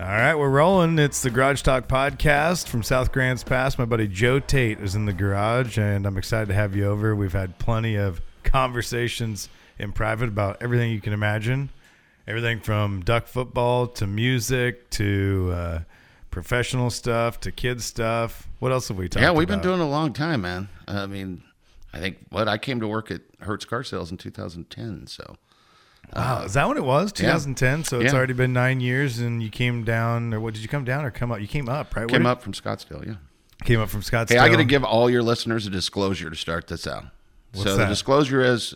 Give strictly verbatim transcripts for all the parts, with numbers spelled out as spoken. All right, we're rolling. It's the Garage Talk Podcast from South Grants Pass. My buddy Joe Tate is in the garage, and I'm excited to have you over. We've had plenty of conversations in private about everything you can imagine, everything from duck football to music to uh, professional stuff to kids stuff. What else have we talked about? Yeah, we've about? been doing it a long time, man. I mean, I think what I came to work at Hertz Car Sales in two thousand ten, so... Wow, is that what it was? twenty ten. Yeah. So it's yeah. already been nine years, and you came down, or what? Did you come down or come up? You came up, right? Came up you? from Scottsdale, yeah. Came up from Scottsdale. Hey, I got to give all your listeners a disclosure to start this out. What's so that? The disclosure is,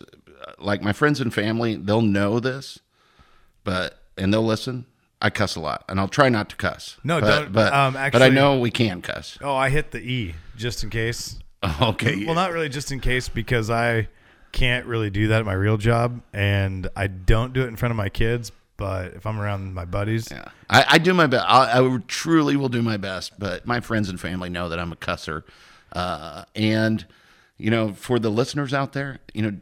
like my friends and family, they'll know this, but and they'll listen. I cuss a lot, and I'll try not to cuss. No, but, don't. But, um, actually, but I know we can cuss. Oh, I hit the E just in case. Okay. Yeah. Well, not really just in case because I. can't really do that at my real job, and I don't do it in front of my kids, but if I'm around my buddies, yeah, I, I do my best. I, I truly will do my best, but my friends and family know that I'm a cusser. Uh, and, you know, for the listeners out there, you know,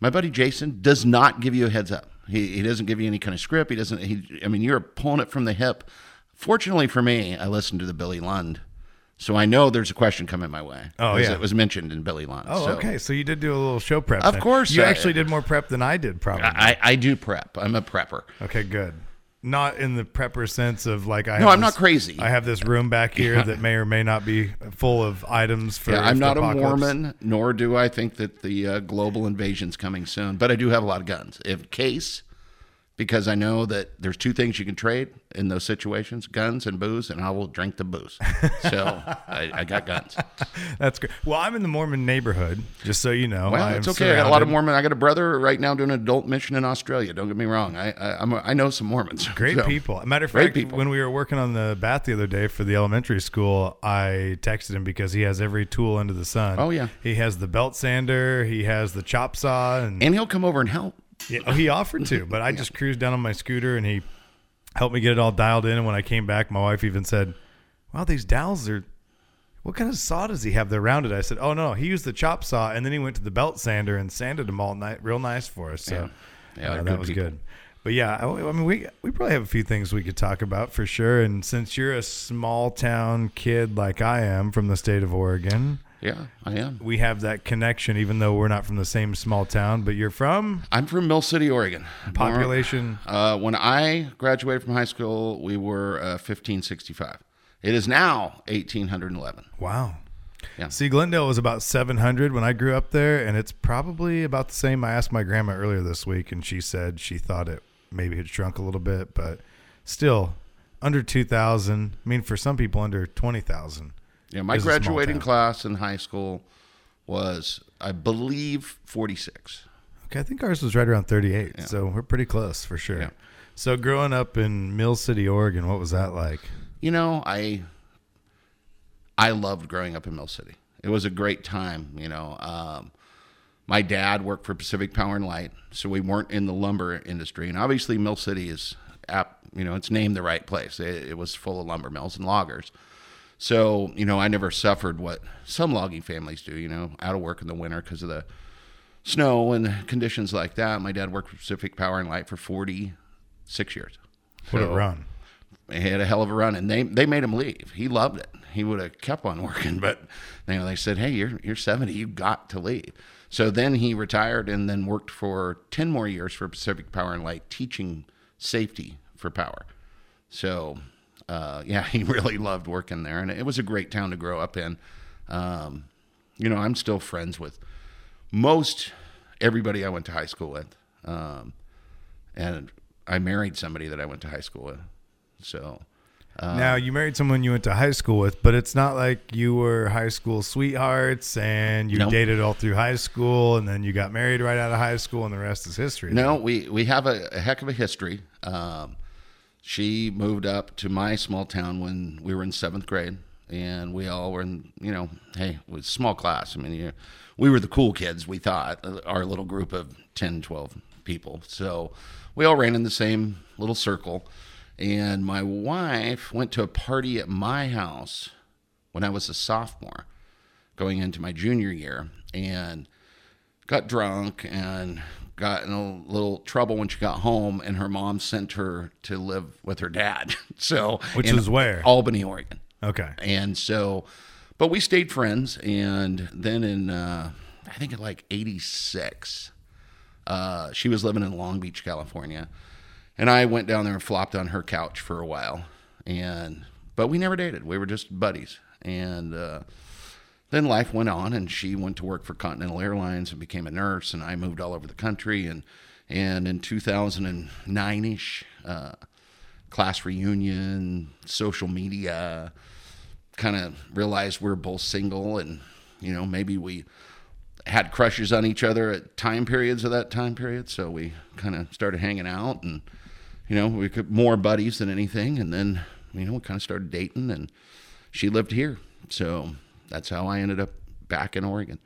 my buddy Jason does not give you a heads up. He, he doesn't give you any kind of script. He doesn't, he, I mean, you're pulling it from the hip. Fortunately for me, I listened to the Billy Lund. So I know there's a question coming my way. Oh, yeah. It was mentioned in Billy Lund. Oh, so. Okay. So you did do a little show prep. Of then. course. You I, actually did more prep than I did, probably. I, I do prep. I'm a prepper. Okay, good. Not in the prepper sense of like I. No, I'm this, not crazy. I have this room back here yeah. that may or may not be full of items for. Yeah, I'm not apocalypse. a Mormon, nor do I think that the uh, global invasion's coming soon. But I do have a lot of guns. If case, because I know that there's two things you can trade in those situations, guns and booze, and I will drink the booze. So I, I got guns. That's good. Well, I'm in the Mormon neighborhood, just so you know. Well, it's okay. Surrounded. I got a lot of Mormon. I got a brother right now doing an adult mission in Australia. Don't get me wrong. I I, I'm a, I know some Mormons. Great so. people. Matter of fact, when we were working on the bath the other day for the elementary school, I texted him because he has every tool under the sun. Oh, yeah. He has the belt sander. He has the chop saw. And, and he'll come over and help. Yeah, oh, he offered to, but I just cruised down on my scooter, and he helped me get it all dialed in. And when I came back, my wife even said, wow, these dowels are, what kind of saw does he have? They're rounded. I said, oh, no, he used the chop saw, and then he went to the belt sander and sanded them all night, real nice for us. So yeah, yeah, yeah that was people. good. But, yeah, I, I mean, we we probably have a few things we could talk about for sure. And since you're a small-town kid like I am from the state of Oregon... Yeah, I am. We have that connection, even though we're not from the same small town, but you're from? I'm from Mill City, Oregon. Population? Uh, when I graduated from high school, we were uh, fifteen sixty-five. It is now eighteen eleven. Wow. Yeah. See, Glendale was about seven hundred when I grew up there, and it's probably about the same. I asked my grandma earlier this week, and she said she thought it maybe had shrunk a little bit, but still, under two thousand. I mean, for some people, under twenty thousand. Yeah, my graduating class in high school was, I believe, forty-six. Okay, I think ours was right around thirty-eight, yeah. So we're pretty close for sure. Yeah. So growing up in Mill City, Oregon, what was that like? You know, I I loved growing up in Mill City. It was a great time, you know. Um, my dad worked for Pacific Power and Light, so we weren't in the lumber industry. And obviously Mill City is, ap- you know, it's named the right place. It, it was full of lumber mills and loggers. So, you know, I never suffered what some logging families do, you know, out of work in the winter because of the snow and conditions like that. My dad worked for Pacific Power and Light for forty-six years. What so a run. He had a hell of a run, and they they made him leave. He loved it. He would have kept on working, but, you know, they said, hey, you're you're seventy. You've got to leave. So then he retired and then worked for ten more years for Pacific Power and Light teaching safety for power. So... Uh, yeah, he really loved working there, and it was a great town to grow up in. Um, you know, I'm still friends with most everybody I went to high school with, um, and I married somebody that I went to high school with. So uh, now you married someone you went to high school with, but it's not like you were high school sweethearts and you nope. dated all through high school, and then you got married right out of high school, and the rest is history. No, we we have a, a heck of a history. Um, She moved up to my small town when we were in seventh grade, and we all were in, you know, hey, it was a small class. I mean, you know, we were the cool kids, we thought, our little group of ten, twelve people. So we all ran in the same little circle, and my wife went to a party at my house when I was a sophomore going into my junior year and got drunk and got in a little trouble when she got home, and her mom sent her to live with her dad. So, which is where? Albany, Oregon. Okay. And so, but we stayed friends. And then in, uh, I think in like eighty-six, uh, she was living in Long Beach, California. And I went down there and flopped on her couch for a while. And, but we never dated. We were just buddies. And, uh, then life went on, and she went to work for Continental Airlines and became a nurse, and I moved all over the country. And and in two thousand nine-ish, uh, class reunion, social media, kind of realized we were both single, and, you know, maybe we had crushes on each other at time periods of that time period, so we kind of started hanging out, and, you know, we could more buddies than anything. And then, you know, we kind of started dating, and she lived here, so... that's how I ended up back in Oregon.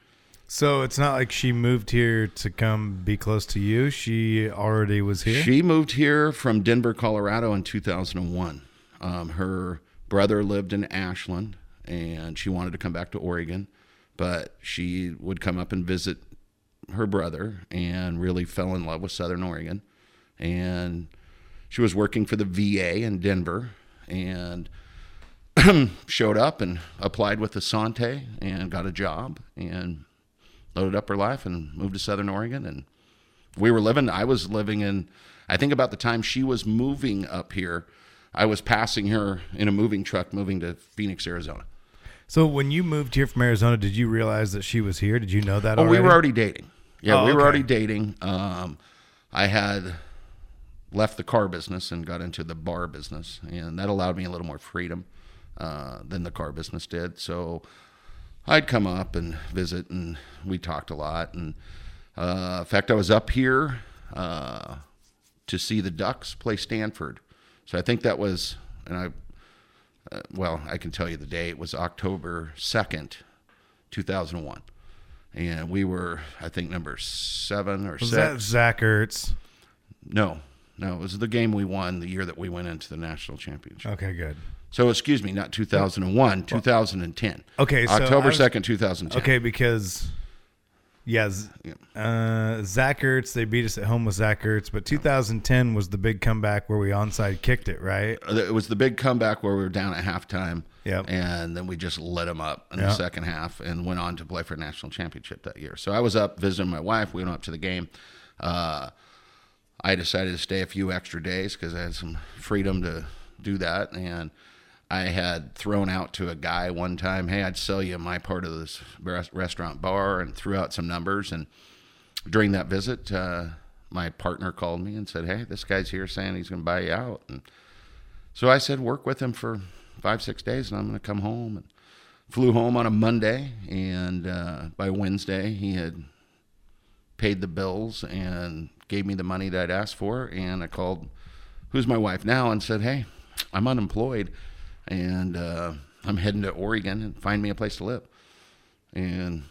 So it's not like she moved here to come be close to you. She already was here. She moved here from Denver, Colorado in two thousand one. Um, her brother lived in Ashland, and she wanted to come back to Oregon, but she would come up and visit her brother and really fell in love with Southern Oregon. And she was working for the V A in Denver, and showed up and applied with Asante and got a job and loaded up her life and moved to Southern Oregon. And we were living, I was living in, I think about the time she was moving up here, I was passing her in a moving truck moving to Phoenix, Arizona. So when you moved here from Arizona, did you realize that she was here? Did you know that oh, already? We were already dating. Yeah, oh, we okay. were already dating. Um, I had left the car business and got into the bar business, and that allowed me a little more freedom. Uh, than the car business did. So I'd come up and visit, and we talked a lot. And uh, in fact, I was up here uh, to see the Ducks play Stanford. So I think that was, and I, uh, well, I can tell you the day. It was October second, two thousand one. And we were, I think, number seven or was six. Was that Zach Ertz? No, no. It was the game we won the year that we went into the national championship. Okay, good. So, excuse me, not two thousand one, two thousand ten. Okay, so October second, two thousand ten. Okay, because, yeah, uh, Zach Ertz, they beat us at home with Zach Ertz, but two thousand ten was the big comeback where we onside kicked it, right? It was the big comeback where we were down at halftime, yep. And then we just lit them up in yep. the second half and went on to play for a national championship that year. So I was up visiting my wife. We went up to the game. Uh, I decided to stay a few extra days because I had some freedom to do that, and I had thrown out to a guy one time, hey, I'd sell you my part of this restaurant bar, and threw out some numbers. And during that visit, uh, my partner called me and said, hey, this guy's here saying he's going to buy you out. And so I said, work with him for five, six days, and I'm going to come home. And flew home on a Monday, and uh, by Wednesday, he had paid the bills and gave me the money that I'd asked for. And I called, who's my wife now, and said, hey, I'm unemployed. And uh, I'm heading to Oregon and find me a place to live. And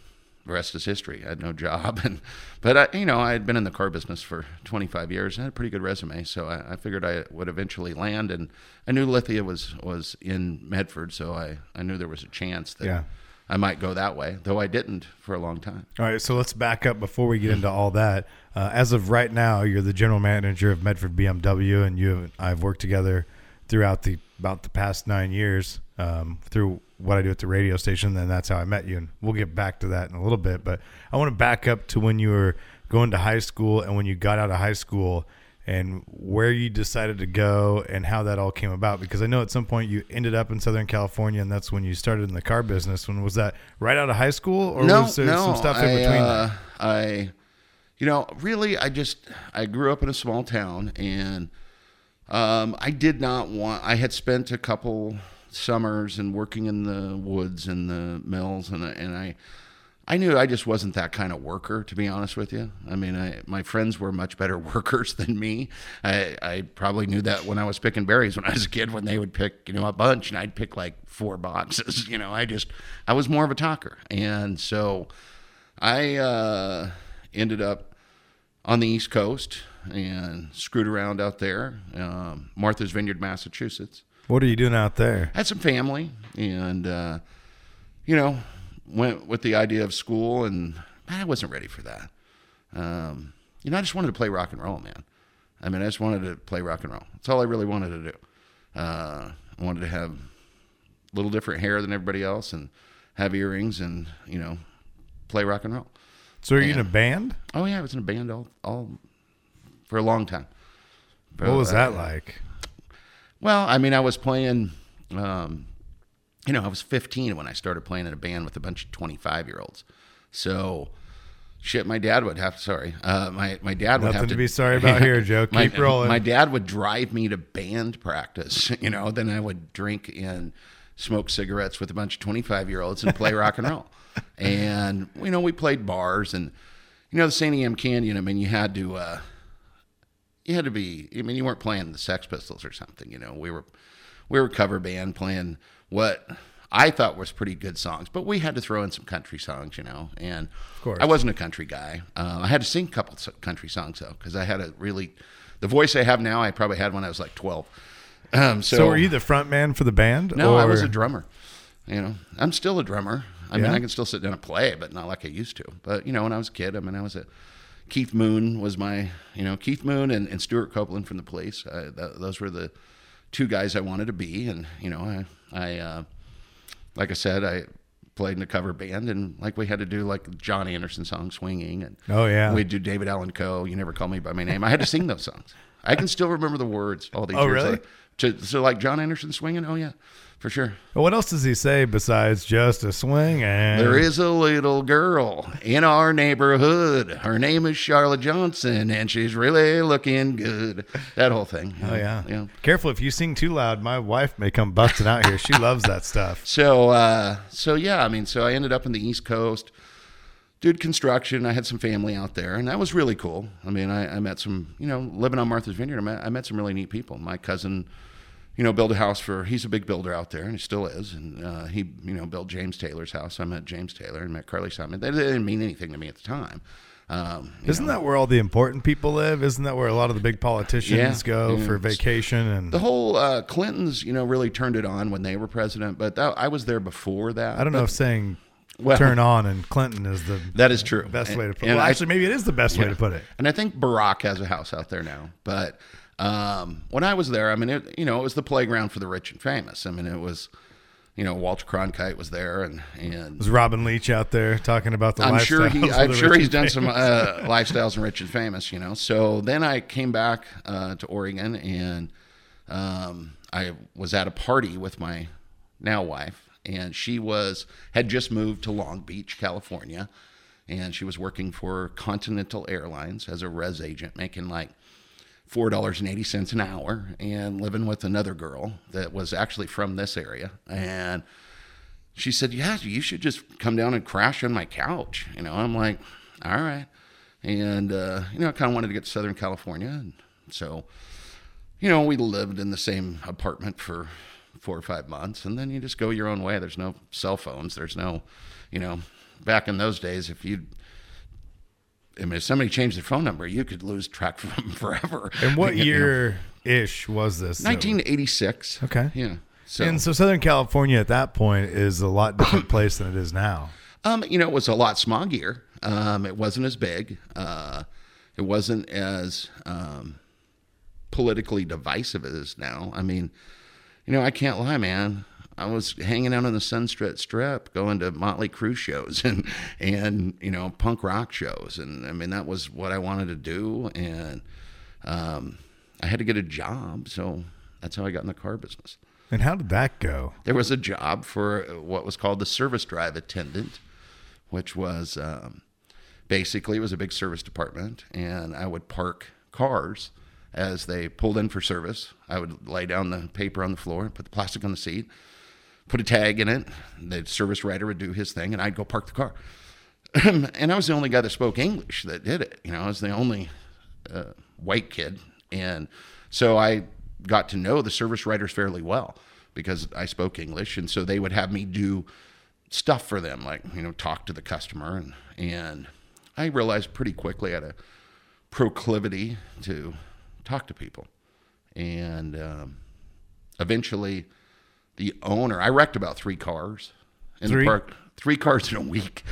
the rest is history. I had no job. and But, I, you know, I had been in the car business for twenty-five years and had a pretty good resume. So I, I figured I would eventually land. And I knew Lithia was, was in Medford, so I, I knew there was a chance that yeah. I might go that way, though I didn't for a long time. All right, so let's back up before we get into all that. Uh, as of right now, you're the general manager of Medford B M W, and you and I've worked together throughout the about the past nine years um, through what I do at the radio station. And that's how I met you. And we'll get back to that in a little bit, but I want to back up to when you were going to high school and when you got out of high school and where you decided to go and how that all came about. Because I know at some point you ended up in Southern California, and that's when you started in the car business. When was that? Right out of high school, or no, was there no, some stuff I, in between? Uh, I, you know, really, I just, I grew up in a small town, and Um, I did not want, I had spent a couple summers and working in the woods and the mills, and, and I, I knew I just wasn't that kind of worker, to be honest with you. I mean, I, my friends were much better workers than me. I, I probably knew that when I was picking berries when I was a kid, when they would pick, you know, a bunch, and I'd pick like four boxes, you know, I just, I was more of a talker. And so I, uh, ended up on the East Coast, and screwed around out there, um, Martha's Vineyard, Massachusetts. What are you doing out there? I had some family, and, uh, you know, went with the idea of school, and I wasn't ready for that. Um, You know, I just wanted to play rock and roll, man. I mean, I just wanted to play rock and roll. That's all I really wanted to do. Uh, I wanted to have a little different hair than everybody else and have earrings and, you know, play rock and roll. So are you in a band? Oh, yeah. I was in a band all, all for a long time. But, what was that uh, like? Well, I mean, I was playing, um, you know, I was fifteen when I started playing in a band with a bunch of twenty-five-year-olds. So... Shit, my dad would have to, sorry. Uh, my, my dad would Nothing have to, to be sorry about here, Joe. Keep my, rolling. My dad would drive me to band practice, you know, then I would drink and smoke cigarettes with a bunch of twenty-five-year-olds and play rock and roll. And, you know, we played bars and, you know, the Saint Anne Canyon, I mean, you had to, uh, you had to be, I mean, you weren't playing the Sex Pistols or something, you know, we were, we were cover band playing what I thought was pretty good songs, but we had to throw in some country songs, you know, and of course. I wasn't a country guy. Uh, I had to sing a couple country songs, though, because I had a really, the voice I have now, I probably had when I was like twelve. Um, so, so were you the front man for the band? No, or? I was a drummer. You know, I'm still a drummer. I yeah. mean, I can still sit down and play, but not like I used to. But, you know, when I was a kid, I mean, I was a, Keith Moon was my, you know, Keith Moon and, and Stuart Copeland from The Police. I, th- those were the two guys I wanted to be. And, you know, I, I, uh, like I said, I played in a cover band, and like we had to do like John Anderson song, Swinging, and oh yeah, we'd do David Allan Coe, You Never Call Me by My Name. I had to sing those songs. I can still remember the words all these oh, years. Really? Like, to, so like John Anderson Swinging, oh yeah, for sure. Well, what else does he say besides just a swinging? There is a little girl in our neighborhood. Her name is Charlotte Johnson, and she's really looking good. That whole thing. Oh yeah. yeah. Careful if you sing too loud. My wife may come busting out here. She loves that stuff. So, uh, so yeah, I mean, so I ended up in the East Coast, did construction. I had some family out there, and that was really cool. I mean, I, I met some, you know, living on Martha's Vineyard, I met, I met some really neat people. My cousin, you know, built a house for, he's a big builder out there, and he still is. And uh, he, you know, built James Taylor's house. I met James Taylor and met Carly Simon. They, they didn't mean anything to me at the time. Um, Isn't know, that where all the important people live? Isn't that where a lot of the big politicians yeah, go for vacation? And the whole uh, Clintons, you know, really turned it on when they were president. But that, I was there before that. I don't but, know if saying... Well, turn on and Clinton is the that is true best and, way to put it. Well, I, actually, maybe it is the best yeah. way to put it. And I think Barack has a house out there now. But um, when I was there, I mean, it, you know, it was the playground for the rich and famous. I mean, it was, you know, Walter Cronkite was there, and and was Robin Leach out there talking about the. I'm lifestyles sure he. I'm sure he's done famous. some uh, lifestyles and rich and famous. You know, so then I came back uh, to Oregon, and um, I was at a party with my now wife. And she was had just moved to Long Beach, California, and she was working for Continental Airlines as a res agent, making like four dollars and eighty cents an hour and living with another girl that was actually from this area. And she said, yeah, you should just come down and crash on my couch. You know, I'm like, all right. And, uh, you know, I kind of wanted to get to Southern California. And so, you know, we lived in the same apartment for four or five months, and then you just go your own way. There's no cell phones. There's no, you know, back in those days, if you, I mean, if somebody changed their phone number, you could lose track of them forever. And what you year-ish know. was this? nineteen eighty-six. Okay. Yeah. So, and so Southern California at that point is a lot different place than it is now. Um, you know, it was a lot smoggier. Um, it wasn't as big. Uh, it wasn't as um, politically divisive as it is now. I mean, you know, I can't lie, man. I was hanging out on the Sunset Strip, going to Motley Crue shows and, and you know, punk rock shows. And, I mean, that was what I wanted to do. And um, I had to get a job, so that's how I got in the car business. And how did that go? There was a job for what was called the service drive attendant, which was um, basically it was a big service department, and I would park cars. As they pulled in for service, I would lay down the paper on the floor, put the plastic on the seat, put a tag in it. The service writer would do his thing, and I'd go park the car. And I was the only guy that spoke English that did it. You know, I was the only uh, white kid. And so I got to know the service writers fairly well because I spoke English. And so they would have me do stuff for them, like, you know, talk to the customer. And, and I realized pretty quickly I had a proclivity to talk to people. And um, eventually the owner, I wrecked about three cars in three? the park. Three cars in a week.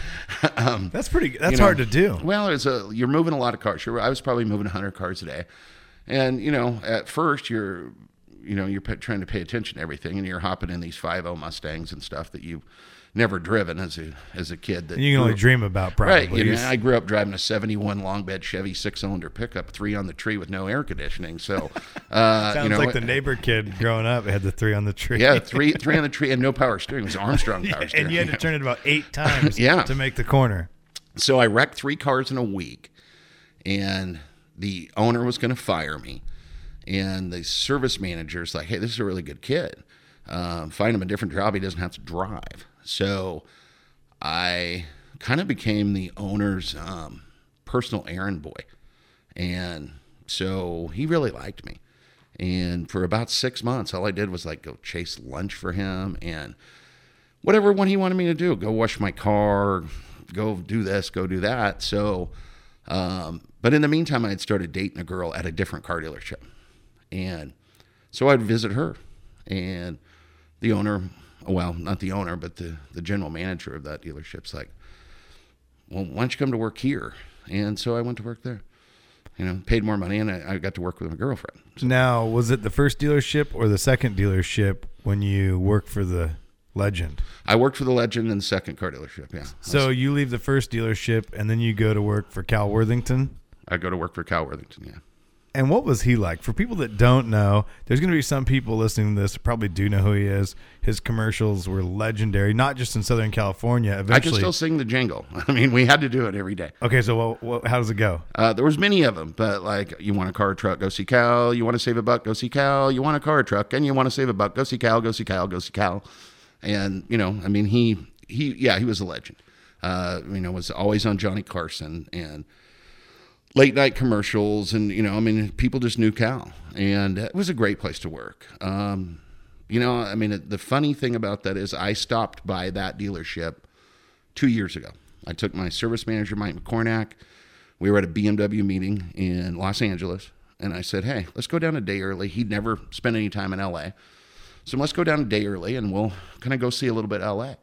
um, that's pretty. That's you know, hard to do. Well, it's a you're moving a lot of cars. You're, I was probably moving one hundred cars a day, and you know, at first you're, you know, you're p- trying to pay attention to everything, and you're hopping in these five oh Mustangs and stuff that you've never driven as a as a kid. That you can grew, only dream about, probably. Right. You know, I grew up driving a seventy-one long bed Chevy six cylinder pickup, three on the tree with no air conditioning. So uh, sounds you know, like the neighbor kid growing up had the three on the tree. Yeah, three three on the tree and no power steering. It was Armstrong power yeah, steering, and you had to turn it about eight times yeah. to make the corner. So I wrecked three cars in a week, and the owner was going to fire me. And the service manager's like, hey, this is a really good kid. Um, find him a different job. He doesn't have to drive. So I kind of became the owner's um, personal errand boy. And so he really liked me. And for about six months, all I did was like go chase lunch for him and whatever one he wanted me to do, go wash my car, go do this, go do that. So, um, but in the meantime, I had started dating a girl at a different car dealership. And so I'd visit her, and the owner, well, not the owner, but the, the general manager of that dealership's like, well, why don't you come to work here? And so I went to work there, you know, paid more money, and I, I got to work with my girlfriend. So. Now, was it the first dealership or the second dealership when you worked for the Legend? I worked for the Legend and the second car dealership, yeah. So you leave the first dealership, and then you go to work for Cal Worthington? I go to work for Cal Worthington, yeah. And what was he like? For people that don't know, there's going to be some people listening to this who probably do know who he is. His commercials were legendary, not just in Southern California. Eventually, I can still sing the jingle. I mean, we had to do it every day. Okay, so well, well, how does it go? Uh, there was many of them, but like, you want a car or truck, go see Cal. You want to save a buck, go see Cal. You want a car or truck, and you want to save a buck, go see Cal, go see Cal, go see Cal. And, you know, I mean, he, he yeah, he was a legend. Uh, you know, was always on Johnny Carson and late night commercials, and you know, I mean, people just knew Cal, and it was a great place to work. Um, you know, I mean, the funny thing about that is I stopped by that dealership two years ago. I took my service manager, Mike McCornack. We were at a B M W meeting in Los Angeles, and I said, hey, let's go down a day early. He'd never spent any time in L A. So let's go down a day early, and we'll kind of go see a little bit of L A.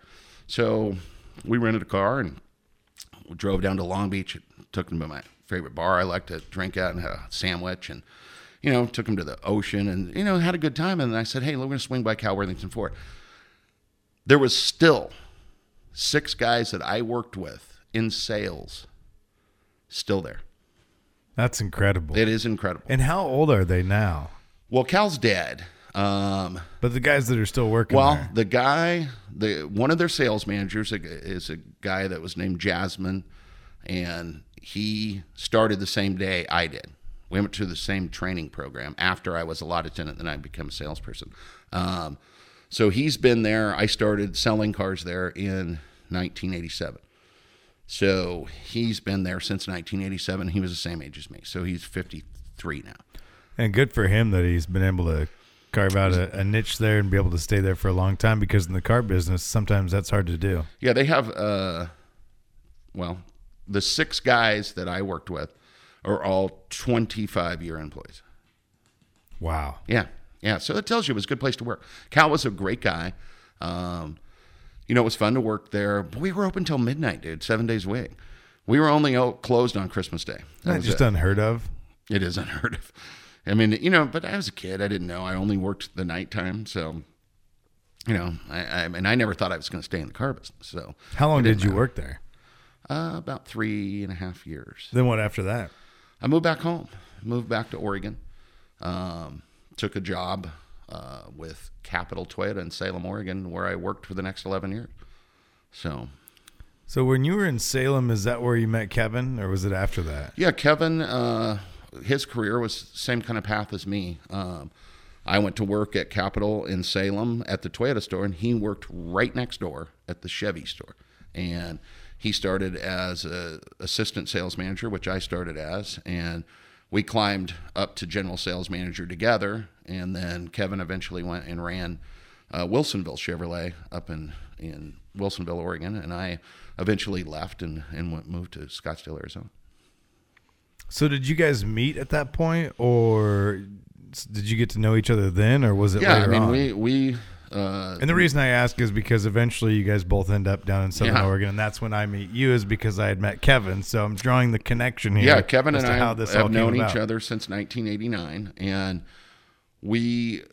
So we rented a car and drove down to Long Beach. It took him to my favorite bar I like to drink at and had a sandwich, and you know, took him to the ocean, and you know, had a good time. And then I said, hey, we're gonna swing by Cal Worthington Ford. There was still six guys that I worked with in sales still there. That's incredible. It is incredible. And how old are they now? Well, Cal's dead. Um, but the guys that are still working well, there. the guy, the one of their sales managers is a guy that was named Jasmine, and he started the same day I did. We went to the same training program after I was a lot attendant, then I became a salesperson. Um, so he's been there. I started selling cars there in nineteen eighty-seven. So he's been there since nineteen eighty-seven. He was the same age as me. So he's fifty-three now. And good for him that he's been able to carve out a, a niche there and be able to stay there for a long time, because in the car business, sometimes that's hard to do. Yeah, they have, uh, well... the six guys that I worked with are all twenty-five-year employees. Wow. Yeah. Yeah. So that tells you it was a good place to work. Cal was a great guy. Um, you know, it was fun to work there. But we were open till midnight, dude, seven days a week. We were only closed on Christmas Day. That That's just it. unheard of. It is unheard of. I mean, you know, but I was a kid. I didn't know. I only worked the nighttime, so... You know, I, I and I never thought I was going to stay in the car business, so... How long did you know. work there? Uh, about three and a half years. Then what after that? I moved back home, moved back to Oregon, um, took a job uh, with Capital Toyota in Salem, Oregon, where I worked for the next eleven years. So, so when you were in Salem, is that where you met Kevin, or was it after that? Yeah, Kevin, uh, his career was the same kind of path as me. Um, I went to work at Capital in Salem at the Toyota store, and he worked right next door at the Chevy store. And he started as a assistant sales manager, which I started as, and we climbed up to general sales manager together. And then Kevin eventually went and ran uh, Wilsonville Chevrolet up in, in Wilsonville, Oregon. And I eventually left and, and went moved to Scottsdale, Arizona. So did you guys meet at that point, or did you get to know each other then, or was it yeah, later on? Yeah, I mean, on? we... we Uh, and the reason I ask is because eventually you guys both end up down in Southern yeah. Oregon, and that's when I meet you, is because I had met Kevin. So I'm drawing the connection here. Yeah, Kevin and I how this have known about. each other since nineteen eighty-nine, and we,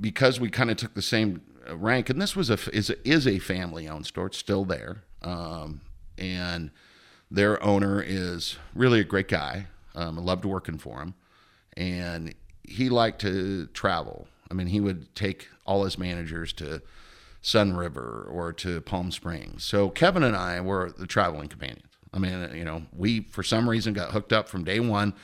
because we kind of took the same rank, and this was a is a, is a family-owned store. It's still there, um, and their owner is really a great guy. Um, I loved working for him, and he liked to travel. I mean, he would take all his managers to Sun River or to Palm Springs. So Kevin and I were the traveling companions. I mean, you know, we, for some reason, got hooked up from day one.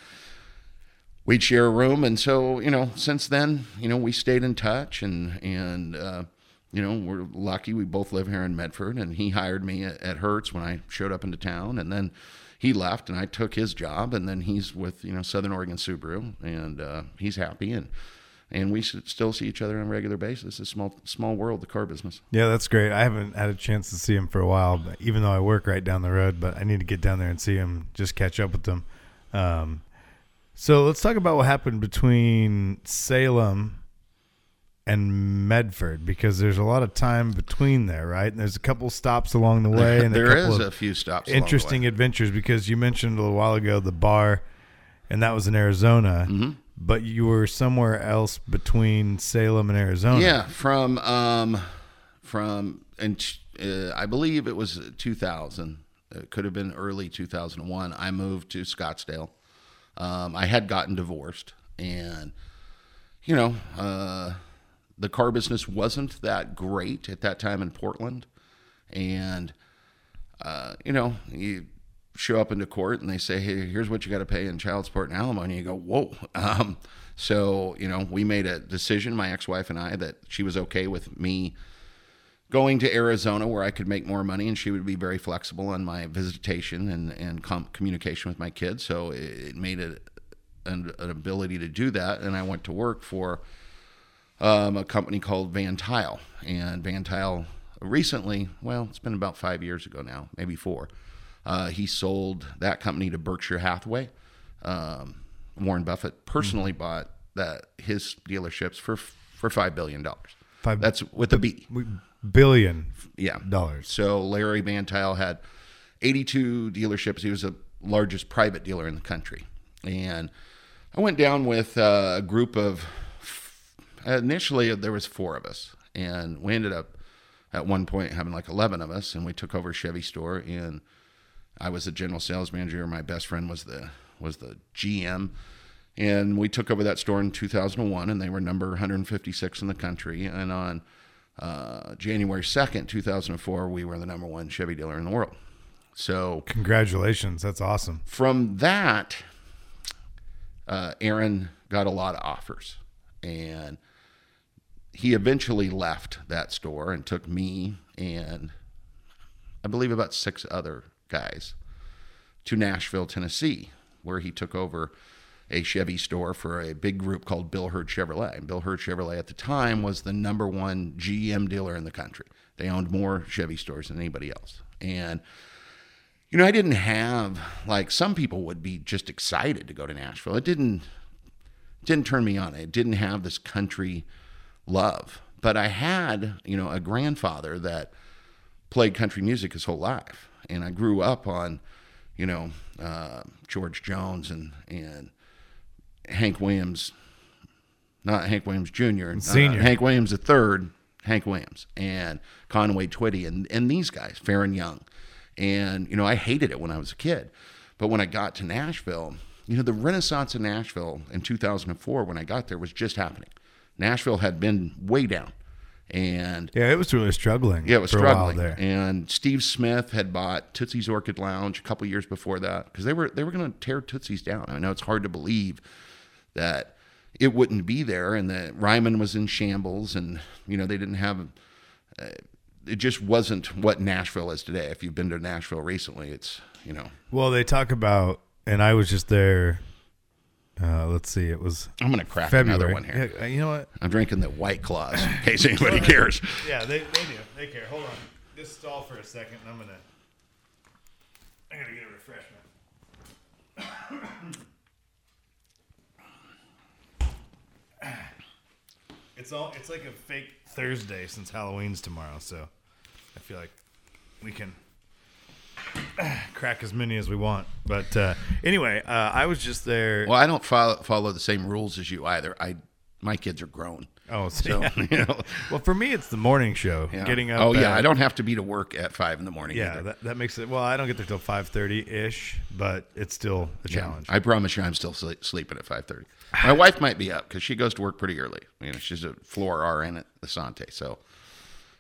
We'd share a room. And so, you know, since then, you know, we stayed in touch, and, and uh, you know, we're lucky we both live here in Medford, and he hired me at, at Hertz when I showed up into town, and then he left and I took his job, and then he's with, you know, Southern Oregon Subaru, and uh, he's happy. And, And we still see each other on a regular basis. It's a small, small world, the car business. Yeah, that's great. I haven't had a chance to see him for a while, but even though I work right down the road, but I need to get down there and see him, just catch up with them. Um, so let's talk about what happened between Salem and Medford, because there's a lot of time between there, right? And there's a couple stops along the way. And there is a few stops along the way. Interesting adventures, because you mentioned a little while ago the bar, and that was in Arizona. Mm-hmm. But you were somewhere else between Salem and Arizona. Yeah, from um, from and uh, I believe it was two thousand. It could have been early two thousand one. I moved to Scottsdale. Um, I had gotten divorced, and you know, uh, the car business wasn't that great at that time in Portland, and uh, you know you. show up into court and they say, hey, here's what you got to pay in child support and alimony. You go, whoa. Um, so, you know, we made a decision, my ex-wife and I, that she was okay with me going to Arizona where I could make more money, and she would be very flexible on my visitation and, and com- communication with my kids. So it, it made it an, an ability to do that. And I went to work for um, a company called Van Tile. And Van Tile recently, well, it's been about five years ago now, maybe four. Uh, he sold that company to Berkshire Hathaway. Um, Warren Buffett personally mm-hmm. bought that his dealerships for for five billion dollars. Five, That's with a B. Billion yeah. dollars. So Larry Van Tile had eighty-two dealerships. He was the largest private dealer in the country. And I went down with a group of, initially there was four of us. And we ended up at one point having like eleven of us. And we took over a Chevy store in... I was the general sales manager. My best friend was the was the G M, and we took over that store in two thousand one. And they were number one hundred fifty-six in the country. And on uh, January second, two thousand four, we were the number one Chevy dealer in the world. So congratulations, that's awesome. From that, uh, Aaron got a lot of offers, and he eventually left that store and took me and I believe about six other. guys to Nashville, Tennessee, where he took over a Chevy store for a big group called Bill Hurd Chevrolet. And Bill Hurd Chevrolet at the time was the number one G M dealer in the country. They owned more Chevy stores than anybody else. And, you know, I didn't have, like some people would be just excited to go to Nashville. It didn't, didn't turn me on. It didn't have this country love. But I had, you know, a grandfather that played country music his whole life. And I grew up on, you know, uh, George Jones and, and Hank Williams, not Hank Williams Junior, Senior. Uh, Hank Williams the third, Hank Williams, and Conway Twitty, and, and these guys, Farron Young. And, you know, I hated it when I was a kid. But when I got to Nashville, you know, the renaissance of Nashville in two thousand four, when I got there, was just happening. Nashville had been way down. And yeah, it was really struggling. Yeah, it was for struggling. A while there. And Steve Smith had bought Tootsie's Orchid Lounge a couple years before that, because they were they were going to tear Tootsie's down. I know it's hard to believe that it wouldn't be there, and that Ryman was in shambles, and you know they didn't have. Uh, it just wasn't what Nashville is today. If you've been to Nashville recently, it's you know. Well, they talk about, and I was just there. Uh, let's see. It was I'm gonna crack February. Another one here. Yeah, you know what? I'm drinking the White Claws in case anybody cares. Yeah, they, they do. They care. Hold on. Just stall for a second. And I'm gonna. I gotta get a refreshment. it's all it's like a fake Thursday since Halloween's tomorrow, so I feel like we can crack as many as we want. But uh, anyway, uh, I was just there. Well, I don't follow, follow the same rules as you either. I my kids are grown. Oh, so, yeah. you know. Well, for me, it's the morning show. Yeah. Getting up. Oh, yeah. At, I don't have to be to work at five in the morning. Yeah, that, that makes it. Well, I don't get there till five thirty ish, but it's still a yeah. challenge. I promise you, I'm still sleep, sleeping at five thirty. My wife might be up because she goes to work pretty early. You know, she's a floor R N at Asante, so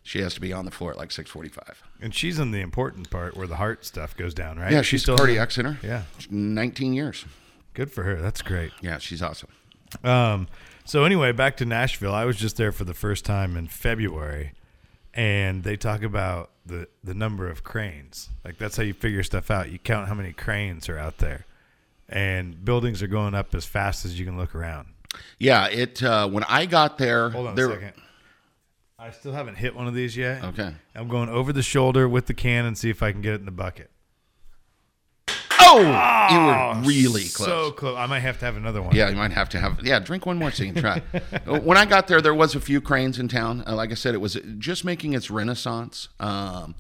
she has to be on the floor at like six forty-five. And she's in the important part where the heart stuff goes down, right? Yeah, she's, she's still cardiac center. Yeah, nineteen years. Good for her. That's great. Yeah, she's awesome. Um. So anyway, back to Nashville. I was just there for the first time in February, and they talk about the, the number of cranes. Like, that's how you figure stuff out. You count how many cranes are out there, and buildings are going up as fast as you can look around. Yeah, it. Uh, when I got there, hold on there... a second. I still haven't hit one of these yet. Okay, I'm going over the shoulder with the can and see if I can get it in the bucket. Oh, oh, you were really close. So close. I might have to have another one. Yeah, you might have to have. Yeah, drink one more so you can try. When I got there, there was a few cranes in town. Uh, like I said, it was just making its renaissance. Um,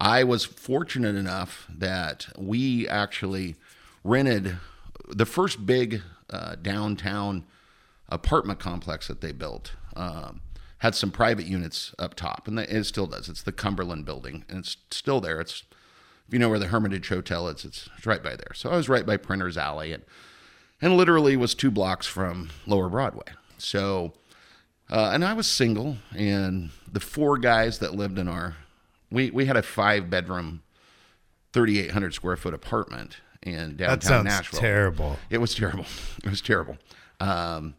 I was fortunate enough that we actually rented the first big uh, downtown apartment complex that they built. Um, had some private units up top, and it still does. It's the Cumberland Building, and it's still there. It's If you know where the Hermitage Hotel is, it's, it's right by there. So I was right by Printer's Alley and and literally was two blocks from Lower Broadway. So, uh, and I was single, and the four guys that lived in our, we, we had a five-bedroom, thirty-eight hundred square foot apartment in downtown Nashville. That sounds terrible. It was terrible. It was terrible. Um,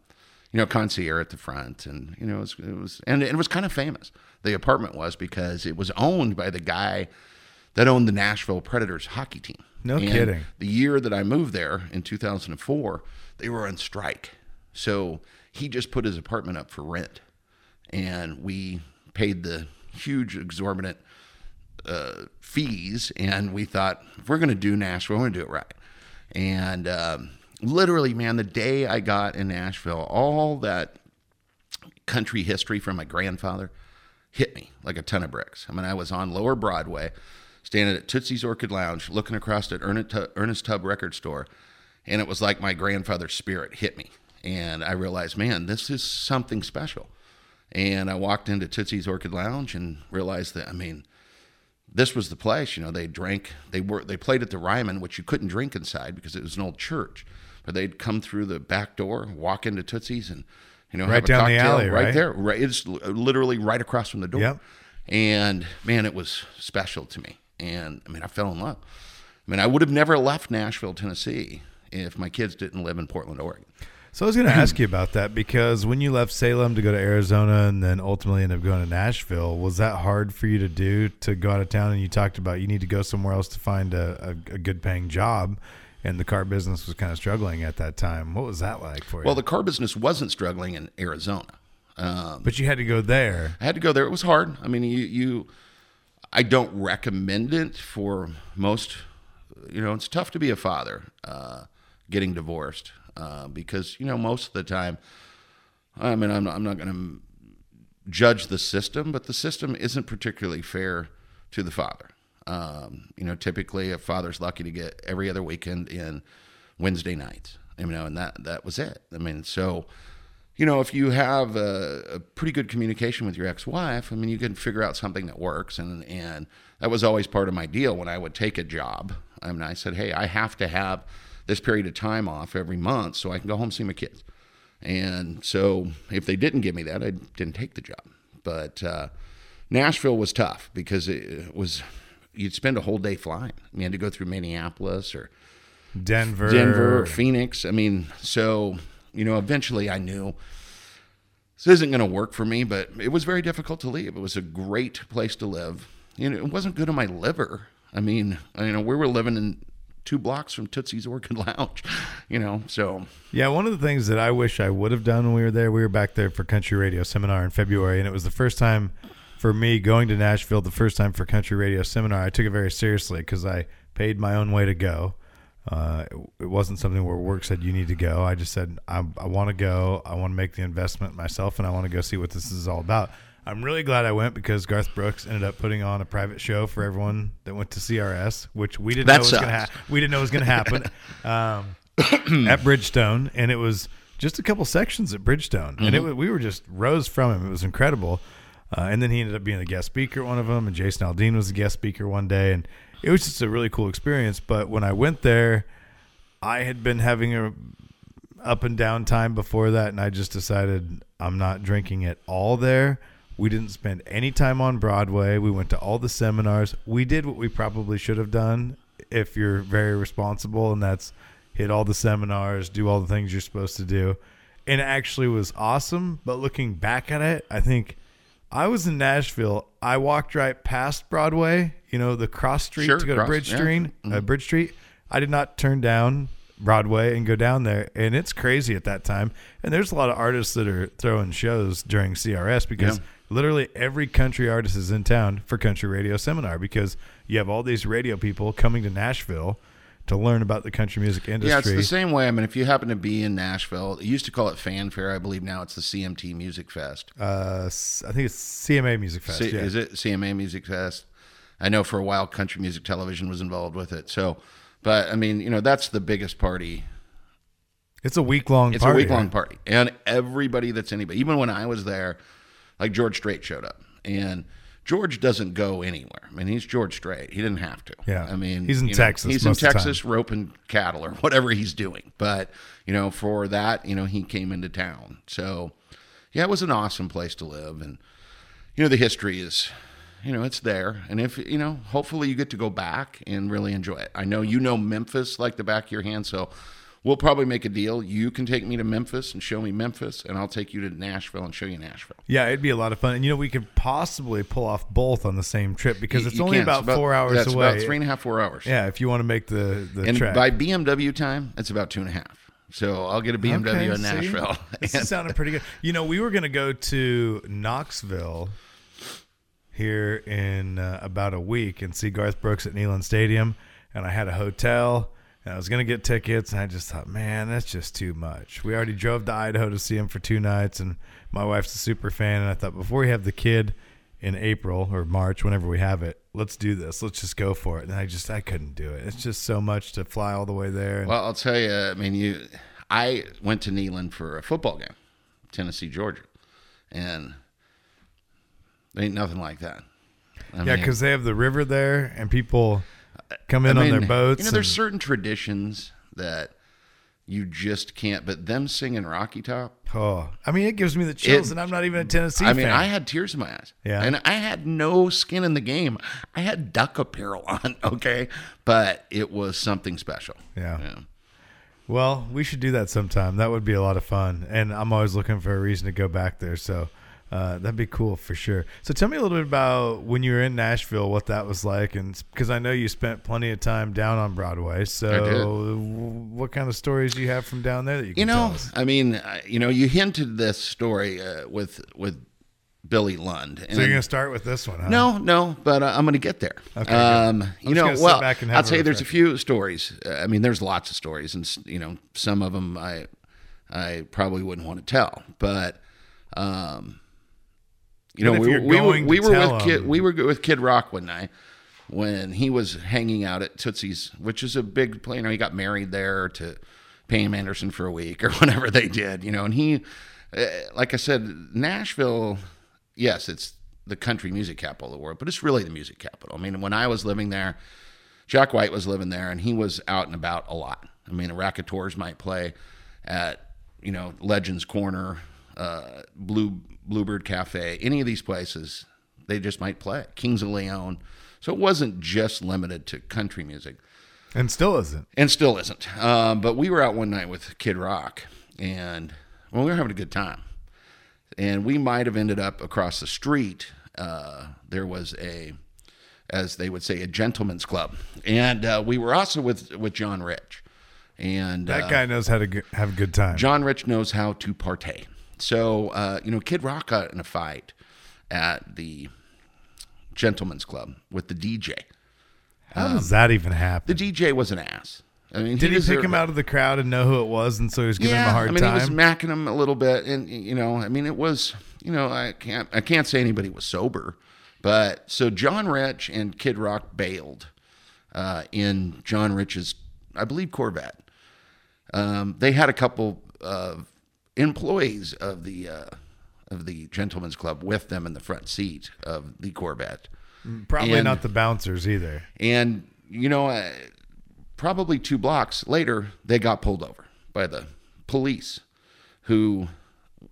you know, concierge at the front, and, you know, it was, it was, and it was kind of famous. The apartment was because it was owned by the guy that owned the Nashville Predators hockey team. No and kidding. The year that I moved there in two thousand four, they were on strike. So he just put his apartment up for rent, and we paid the huge exorbitant uh, fees. And we thought, if we're going to do Nashville, we're going to do it right. And um, literally, man, the day I got in Nashville, all that country history from my grandfather hit me like a ton of bricks. I mean, I was on Lower Broadway, standing at Tootsie's Orchid Lounge, looking across at Ernest Tubb Record Store, and it was like my grandfather's spirit hit me. And I realized, man, this is something special. And I walked into Tootsie's Orchid Lounge and realized that, I mean, this was the place. You know, they drank, they were, they played at the Ryman, which you couldn't drink inside because it was an old church. But they'd come through the back door, walk into Tootsie's, and, you know, right have a down cocktail the alley, right, right there. Right, it's literally right across from the door. Yep. And man, it was special to me. And, I mean, I fell in love. I mean, I would have never left Nashville, Tennessee, if my kids didn't live in Portland, Oregon. So I was going to ask you about that, because when you left Salem to go to Arizona and then ultimately ended up going to Nashville, was that hard for you to do, to go out of town? And you talked about you need to go somewhere else to find a, a, a good-paying job, and the car business was kind of struggling at that time. What was that like for you? Well, the car business wasn't struggling in Arizona. Um, but you had to go there. I had to go there. It was hard. I mean, you... you I don't recommend it for most, you know, it's tough to be a father uh, getting divorced uh, because, you know, most of the time, I mean, I'm not, I'm not going to judge the system, but the system isn't particularly fair to the father. Um, you know, typically a father's lucky to get every other weekend in Wednesday nights, you know, and that, that was it. I mean, so... You know, if you have a, a pretty good communication with your ex-wife, I mean, you can figure out something that works. And and that was always part of my deal when I would take a job. I mean, I said, hey, I have to have this period of time off every month so I can go home and see my kids. And so if they didn't give me that, I didn't take the job. But uh, Nashville was tough because it was, you'd spend a whole day flying. I mean, you had to go through Minneapolis or Denver, Denver, Phoenix. I mean, so... You know, eventually I knew this isn't going to work for me, but it was very difficult to leave. It was a great place to live. You know, it wasn't good on my liver. I mean, you know, we were living in two blocks from Tootsie's Orchid Lounge, you know, so. Yeah, one of the things that I wish I would have done when we were there, we were back there for Country Radio Seminar in February, and it was the first time for me going to Nashville, the first time for Country Radio Seminar. I took it very seriously because I paid my own way to go. Uh, it wasn't something where work said, you need to go. I just said, I, I want to go. I want to make the investment myself, and I want to go see what this is all about. I'm really glad I went because Garth Brooks ended up putting on a private show for everyone that went to C R S, which we didn't that know was going to happen. We didn't know was going to happen um, at Bridgestone. And it was just a couple sections at Bridgestone. Mm-hmm. And it we were just rose from him. It was incredible. Uh, and then he ended up being the guest speaker at one of them. And Jason Aldean was the guest speaker one day. And it was just a really cool experience. But when I went there, I had been having a up and down time before that. And I just decided I'm not drinking at all there. We didn't spend any time on Broadway. We went to all the seminars. We did what we probably should have done if you're very responsible, and that's hit all the seminars, do all the things you're supposed to do. And it actually was awesome. But looking back at it, I think I was in Nashville. I walked right past Broadway, you know, the cross street sure, to go cross, to Bridge, yeah. Street, mm-hmm. uh, Bridge Street. I did not turn down Broadway and go down there, and it's crazy at that time. And there's a lot of artists that are throwing shows during C R S because yeah. literally every country artist is in town for country radio seminar because you have all these radio people coming to Nashville to learn about the country music industry. Yeah, it's the same way. I mean, if you happen to be in Nashville, they used to call it Fanfare. I believe now it's the C M T Music Fest. Uh, I think it's C M A Music Fest. C- yeah. Is it C M A Music Fest? I know for a while Country Music Television was involved with it. So, but I mean, you know, that's the biggest party. It's a week long. It's party. It's a week long party, and everybody that's anybody. Even when I was there, like George Strait showed up, and George doesn't go anywhere. I mean, he's George Strait. He didn't have to. Yeah. I mean, he's in you know, Texas. He's in Texas roping cattle or whatever he's doing. But, you know, for that, you know, he came into town. So, yeah, it was an awesome place to live. And, you know, the history is, you know, it's there. And if, you know, hopefully you get to go back and really enjoy it. I know you know Memphis like the back of your hand. So we'll probably make a deal. You can take me to Memphis and show me Memphis, and I'll take you to Nashville and show you Nashville. Yeah, it'd be a lot of fun. And, you know, we could possibly pull off both on the same trip because it's you only about, it's about four hours that's away. It's about three and a half, four hours. Yeah, if you want to make the, the and track. And by B M W time, it's about two and a half. So I'll get a B M W okay, in Nashville. This and, sounded pretty good. You know, we were going to go to Knoxville here in uh, about a week and see Garth Brooks at Neyland Stadium, and I had a hotel. And I was going to get tickets, and I just thought, man, that's just too much. We already drove to Idaho to see him for two nights, and my wife's a super fan. And I thought, before we have the kid in April or March, whenever we have it, let's do this. Let's just go for it. And I just I couldn't do it. It's just so much to fly all the way there. And well, I'll tell you, I mean, you, I went to Neyland for a football game, Tennessee, Georgia, and there ain't nothing like that. I yeah, because they have the river there, and people – Come in I mean, on their boats. You know, and there's certain traditions that you just can't. But them singing Rocky Top. Oh, I mean, it gives me the chills, it, and I'm not even a Tennessee fan. I mean, fan. I had tears in my eyes. Yeah, and I had no skin in the game. I had duck apparel on. Okay, but it was something special. Yeah. yeah. Well, we should do that sometime. That would be a lot of fun, and I'm always looking for a reason to go back there. So. Uh, that'd be cool for sure. So tell me a little bit about when you were in Nashville, what that was like, and because I know you spent plenty of time down on Broadway. So what kind of stories do you have from down there that you can you know, tell us? I mean, you know, you hinted this story uh, with with Billy Lund. And so you're gonna start with this one? Huh? No, no, but uh, I'm gonna get there. Okay, um, you know, well, I'll tell you, there's a few stories. Uh, I mean, there's lots of stories, and you know, some of them I I probably wouldn't want to tell, but. Um, You know, we, we were we were with Kid, we were with Kid Rock one night when he was hanging out at Tootsie's, which is a big place. You know, he got married there to Pam Anderson for a week or whatever they did. You know, and he, uh, like I said, Nashville, yes, it's the country music capital of the world, but it's really the music capital. I mean, when I was living there, Jack White was living there, and he was out and about a lot. I mean, the Raconteurs might play at you know Legends Corner, uh, Blue. Bluebird Cafe, any of these places, they just might play. Kings of Leon. So it wasn't just limited to country music. And still isn't. And still isn't. Um, but we were out one night with Kid Rock, and well, we were having a good time. And we might have ended up across the street. Uh, there was a, as they would say, a gentleman's club. And uh, we were also with, with John Rich. And that uh, guy knows how to g- have a good time. John Rich knows how to partay. So, uh, you know, Kid Rock got in a fight at the Gentleman's Club with the D J. How um, does that even happen? The D J was an ass. I mean, did he, he pick him out of the crowd and know who it was, and so he was giving yeah, him a hard time? I mean, time? He was macking him a little bit, and you know, I mean, it was, you know, I can't, I can't say anybody was sober, but so John Rich and Kid Rock bailed uh, in John Rich's, I believe, Corvette. Um, they had a couple of employees of the uh, of the Gentlemen's Club with them in the front seat of the Corvette. Probably and, not the bouncers either. And you know. I, Probably two blocks later, they got pulled over by the police, who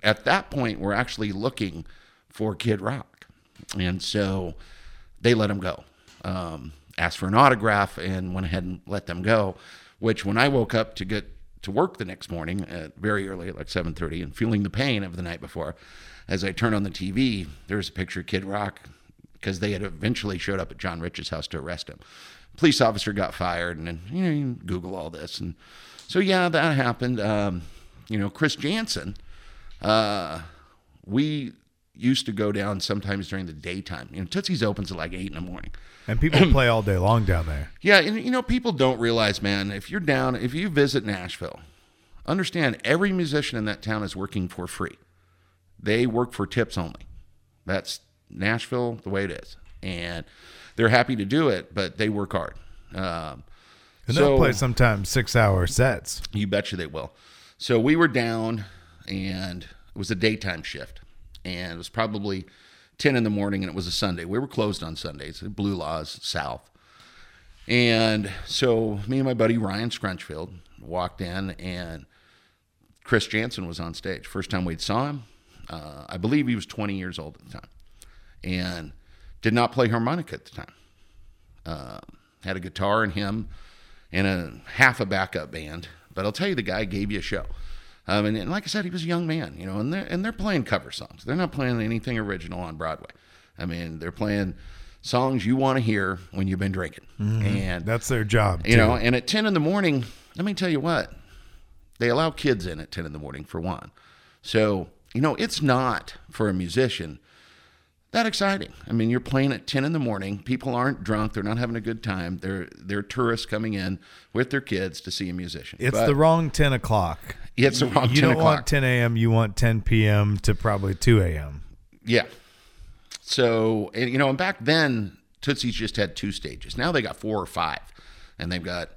at that point were actually looking for Kid Rock. And so they let him go, um, asked for an autograph, and went ahead and let them go, which when I woke up to get to work the next morning at very early, like seven thirty, and feeling the pain of the night before, as I turned on the T V, there was a picture of Kid Rock, because they had eventually showed up at John Rich's house to arrest him. Police officer got fired, and then, you know, you Google all this. And so, yeah, that happened. Um, you know, Chris Jansen, uh, we used to go down sometimes during the daytime. You know, Tootsie's opens at like eight in the morning. And people play all day long down there. Yeah, and, you know, people don't realize, man, if you're down, if you visit Nashville, understand every musician in that town is working for free. They work for tips only. That's Nashville, the way it is. And they're happy to do it, but they work hard. Um, and so, they'll play sometimes six-hour sets. You betcha they will. So we were down, and it was a daytime shift. And it was probably ten in the morning, and it was a Sunday. We were closed on Sundays, Blue Laws, South. And so me and my buddy Ryan Scrunchfield walked in, and Chris Jansen was on stage. First time we'd saw him. Uh, I believe he was twenty years old at the time. And did not play harmonica at the time. Uh, had a guitar and him and a half a backup band. But I'll tell you, the guy gave you a show. Um, and, and like I said, he was a young man, you know, and they're, and they're playing cover songs. They're not playing anything original on Broadway. I mean, they're playing songs you want to hear when you've been drinking. Mm-hmm. And that's their job, you too. know, and at ten in the morning, let me tell you what, they allow kids in at ten in the morning for one. So, you know, it's not for a musician that exciting. I mean, you're playing at ten in the morning. People aren't drunk. They're not having a good time. They're they're tourists coming in with their kids to see a musician. It's but the wrong ten o'clock. It's the wrong you ten o'clock. You don't want ten a.m. You want ten p.m. to probably two a.m. Yeah. So, and, you know, and back then, Tootsie's just had two stages. Now they got four or five, and they've got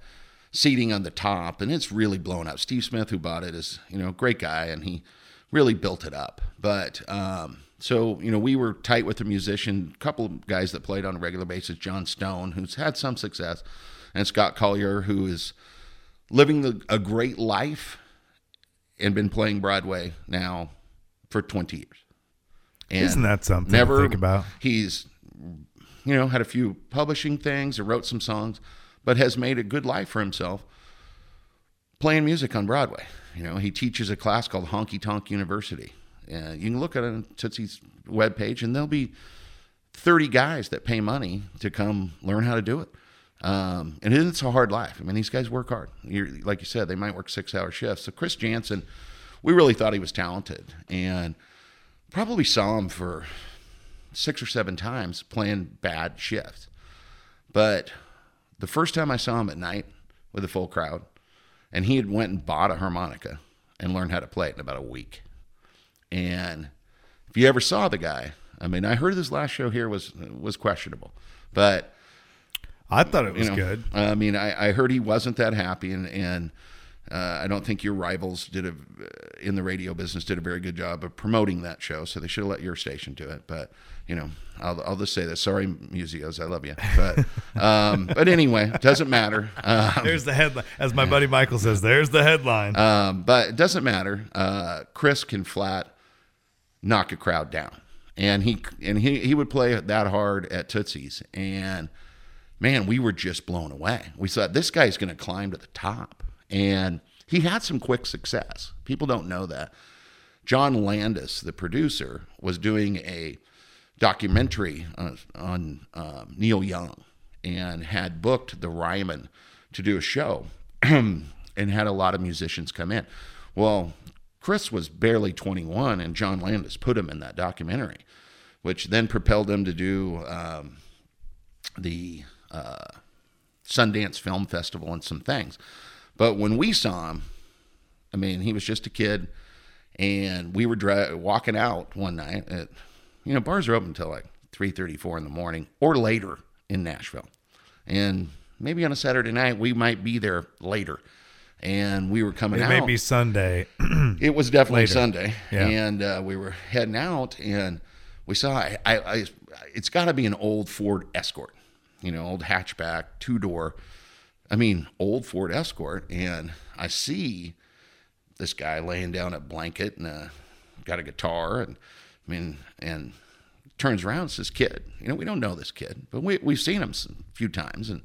seating on the top, and it's really blown up. Steve Smith, who bought it, is, you know, a great guy, and he really built it up. But, um, so, you know, we were tight with a musician, a couple of guys that played on a regular basis, John Stone, who's had some success, and Scott Collier, who is living the, a great life and been playing Broadway now for twenty years. And isn't that something never, to think about? He's, you know, had a few publishing things and wrote some songs, but has made a good life for himself playing music on Broadway. You know, he teaches a class called Honky Tonk University. Uh, you can look at it on Tootsie's webpage, and there'll be thirty guys that pay money to come learn how to do it. Um, and it's a hard life. I mean, these guys work hard. You're, like you said, they might work six-hour shifts. So Chris Jansen, we really thought he was talented, and probably saw him for six or seven times playing bad shifts. But the first time I saw him at night with a full crowd, and he had went and bought a harmonica and learned how to play it in about a week. And if you ever saw the guy, I mean, I heard his last show here was was questionable, but I thought it was you know, good. I mean, I, I heard he wasn't that happy, and and uh, I don't think your rivals did a in the radio business did a very good job of promoting that show. So they should have let your station do it. But you know, I'll I'll just say this. Sorry, Musios, I love you, but um, but anyway, it doesn't matter. Um, there's the headline, as my buddy Michael says. There's the headline. Um, but it doesn't matter. Uh, Chris can flat knock a crowd down, and he and he he would play that hard at Tootsie's, and man, we were just blown away. We thought, this guy's going to climb to the top, and he had some quick success. People don't know that John Landis, the producer, was doing a documentary on, on um, Neil Young, and had booked the Ryman to do a show, and had a lot of musicians come in. Well, Chris was barely twenty-one, and John Landis put him in that documentary, which then propelled him to do um, the uh, Sundance Film Festival and some things. But when we saw him, I mean, he was just a kid, and we were dri- walking out one night at, you know, bars are open until like three thirty, four in the morning or later in Nashville. And maybe on a Saturday night, we might be there later. And we were coming it out. It may be Sunday. It was definitely later. Sunday. Yeah. And uh, we were heading out, and we saw, I, I, I it's got to be an old Ford Escort, you know, old hatchback, two-door. I mean, old Ford Escort. And I see this guy laying down a blanket and uh, got a guitar. And I mean, and turns around and says, kid, you know, we don't know this kid, but we, we've seen him a few times. And,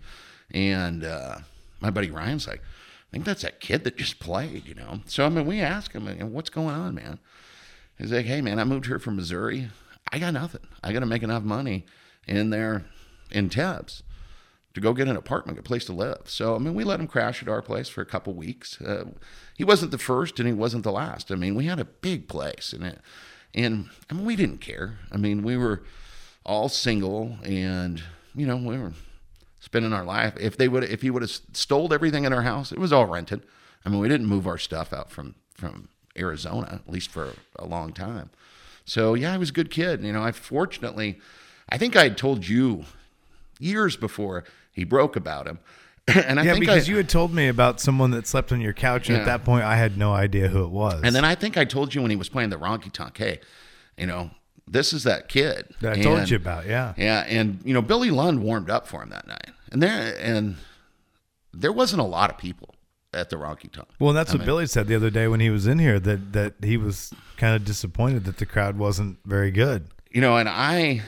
and uh, my buddy Ryan's like, I think that's that kid that just played, you know? So, I mean, we ask him, and what's going on, man? He's like, hey, man, I moved here from Missouri. I got nothing. I got to make enough money in there in Tebbs to go get an apartment, a place to live. So, I mean, we let him crash at our place for a couple weeks. Uh, he wasn't the first, and he wasn't the last. I mean, we had a big place, and it, and I mean, we didn't care. I mean, we were all single, and, you know, we were spending our life. If they would, if he would have stole everything in our house, it was all rented. I mean, we didn't move our stuff out from, from Arizona, at least for a long time. So yeah, I was a good kid. You know, I fortunately, I think I had told you years before he broke about him. And I yeah, think because I, you had told me about someone that slept on your couch, and yeah. at that point, I had no idea who it was. And then I think I told you when he was playing the Ronky Tonk, hey, you know, this is that kid that I and, told you about, yeah, yeah, and you know, Billy Lund warmed up for him that night, and there and there wasn't a lot of people at the Rocky Top. Well, that's I what mean, Billy said the other day when he was in here that that he was kind of disappointed that the crowd wasn't very good, you know. And I,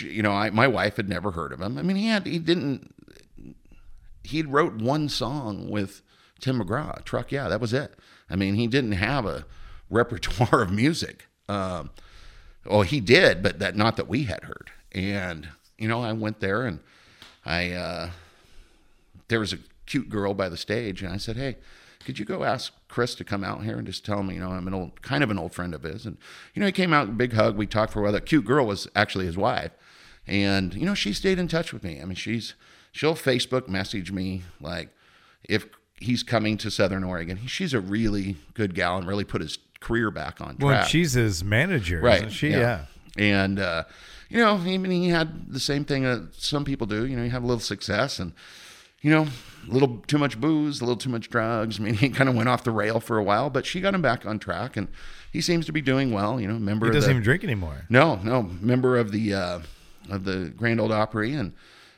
you know, I my wife had never heard of him. I mean, he had he didn't he wrote one song with Tim McGraw, Truck Yeah, that was it. I mean, he didn't have a repertoire of music. Um, Oh, he did, but that not that we had heard. And, you know, I went there and I, uh, there was a cute girl by the stage, and I said, hey, could you go ask Chris to come out here and just tell him, you know, I'm an old, kind of an old friend of his. And, you know, he came out, big hug. We talked for a while. That cute girl was actually his wife. And, you know, she stayed in touch with me. I mean, she's, she'll Facebook message me, like, if he's coming to Southern Oregon. She's a really good gal and really put his career back on track. Well, she's his manager, right? Isn't she? Yeah. yeah. And, uh, you know, I mean, he had the same thing that some people do. You know, you have a little success and, you know, a little too much booze, a little too much drugs. I mean, he kind of went off the rail for a while, but she got him back on track, and he seems to be doing well. You know, member. He doesn't of the, even drink anymore. No, no, member of the uh, of the Grand Ole Opry, and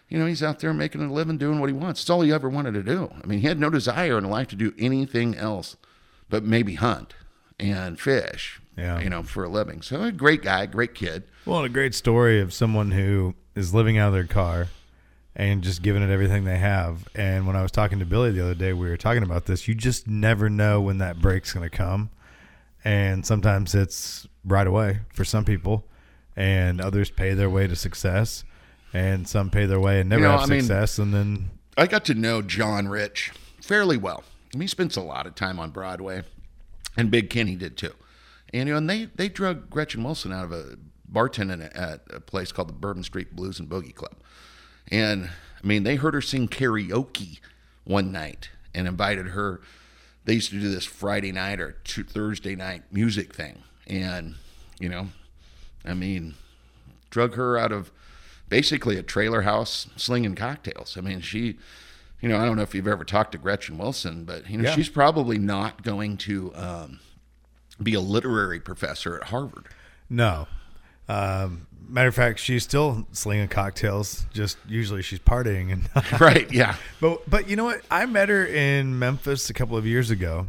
you know, he's out there making a living, doing what he wants. It's all he ever wanted to do. I mean, he had no desire in life to do anything else, but maybe hunt and fish, yeah. you know, for a living. So a great guy, great kid. Well, and a great story of someone who is living out of their car and just giving it everything they have. And when I was talking to Billy the other day, we were talking about this. You just never know when that break's going to come. And sometimes it's right away for some people, and others pay their way to success, and some pay their way and never you know, have I success. Mean, and then I got to know John Rich fairly well. I mean, he spends a lot of time on Broadway. And Big Kenny did too, and you know, and they they drug Gretchen Wilson out of a bartending at a place called the Bourbon Street Blues and Boogie Club, and I mean, they heard her sing karaoke one night and invited her. They used to do this Friday night or two, Thursday night music thing, and you know, I mean, drug her out of basically a trailer house slinging cocktails. I mean, she. You know, I don't know if you've ever talked to Gretchen Wilson, but, you know, yeah. she's probably not going to um, be a literary professor at Harvard. No. Um, matter of fact, she's still slinging cocktails. Just usually she's partying. And right, yeah. But, but you know what? I met her in Memphis a couple of years ago,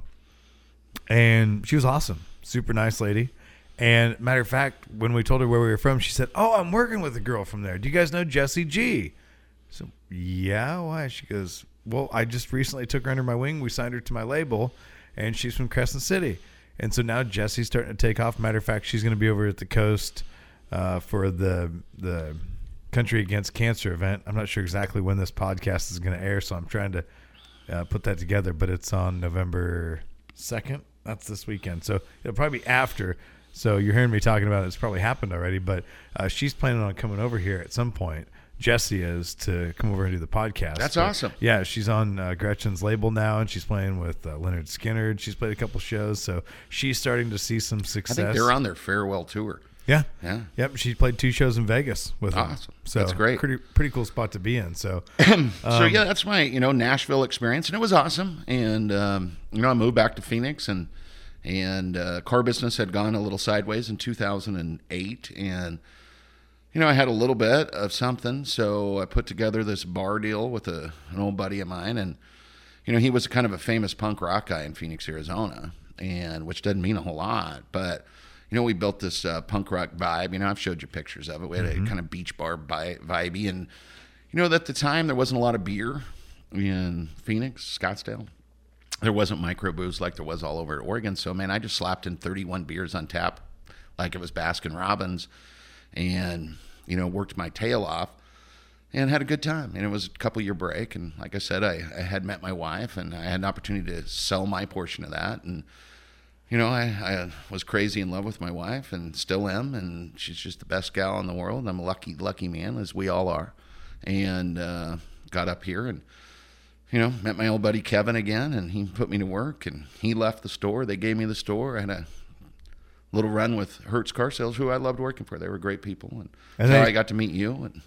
and she was awesome. Super nice lady. And matter of fact, when we told her where we were from, she said, oh, I'm working with a girl from there. Do you guys know Jessie G? So, yeah, why? She goes, well, I just recently took her under my wing. We signed her to my label, and she's from Crescent City. And so now Jessie's starting to take off. Matter of fact, she's going to be over at the coast uh, for the the Country Against Cancer event. I'm not sure exactly when this podcast is going to air, so I'm trying to uh, put that together, but it's on November second. That's this weekend. So it'll probably be after. So you're hearing me talking about it. It's probably happened already, but uh, she's planning on coming over here at some point. Jessie is to come over and do the podcast. That's but, awesome. Yeah, she's on uh, Gretchen's label now, and she's playing with uh, Leonard Skinner. She's played a couple shows, so she's starting to see some success. I think they're on their farewell tour. Yeah. Yeah. Yep. She played two shows in Vegas with awesome. Him. So that's great. Pretty, pretty cool spot to be in. So, um, so yeah, that's my, you know, Nashville experience, and it was awesome. And, um, you know, I moved back to Phoenix, and, and, uh, car business had gone a little sideways in two thousand eight. And, you know, I had a little bit of something. So I put together this bar deal with a, an old buddy of mine. And, you know, he was kind of a famous punk rock guy in Phoenix, Arizona, and which doesn't mean a whole lot, but, you know, we built this uh, punk rock vibe. You know, I've showed you pictures of it. We had mm-hmm. a kind of beach bar bi- vibey. And, you know, at the time, there wasn't a lot of beer in Phoenix, Scottsdale. There wasn't micro booze like there was all over Oregon. So, man, I just slapped in thirty-one beers on tap like it was Baskin Robbins and, you know, worked my tail off and had a good time. And it was a couple-year break. And like I said, I, I had met my wife, and I had an opportunity to sell my portion of that. And, you know, I, I was crazy in love with my wife, and still am, and she's just the best gal in the world. I'm a lucky, lucky man, as we all are, and uh, got up here and, you know, met my old buddy Kevin again, and he put me to work, and he left the store. They gave me the store. I had a little run with Hertz Car Sales, who I loved working for. They were great people, and, and they, so I got to meet you. And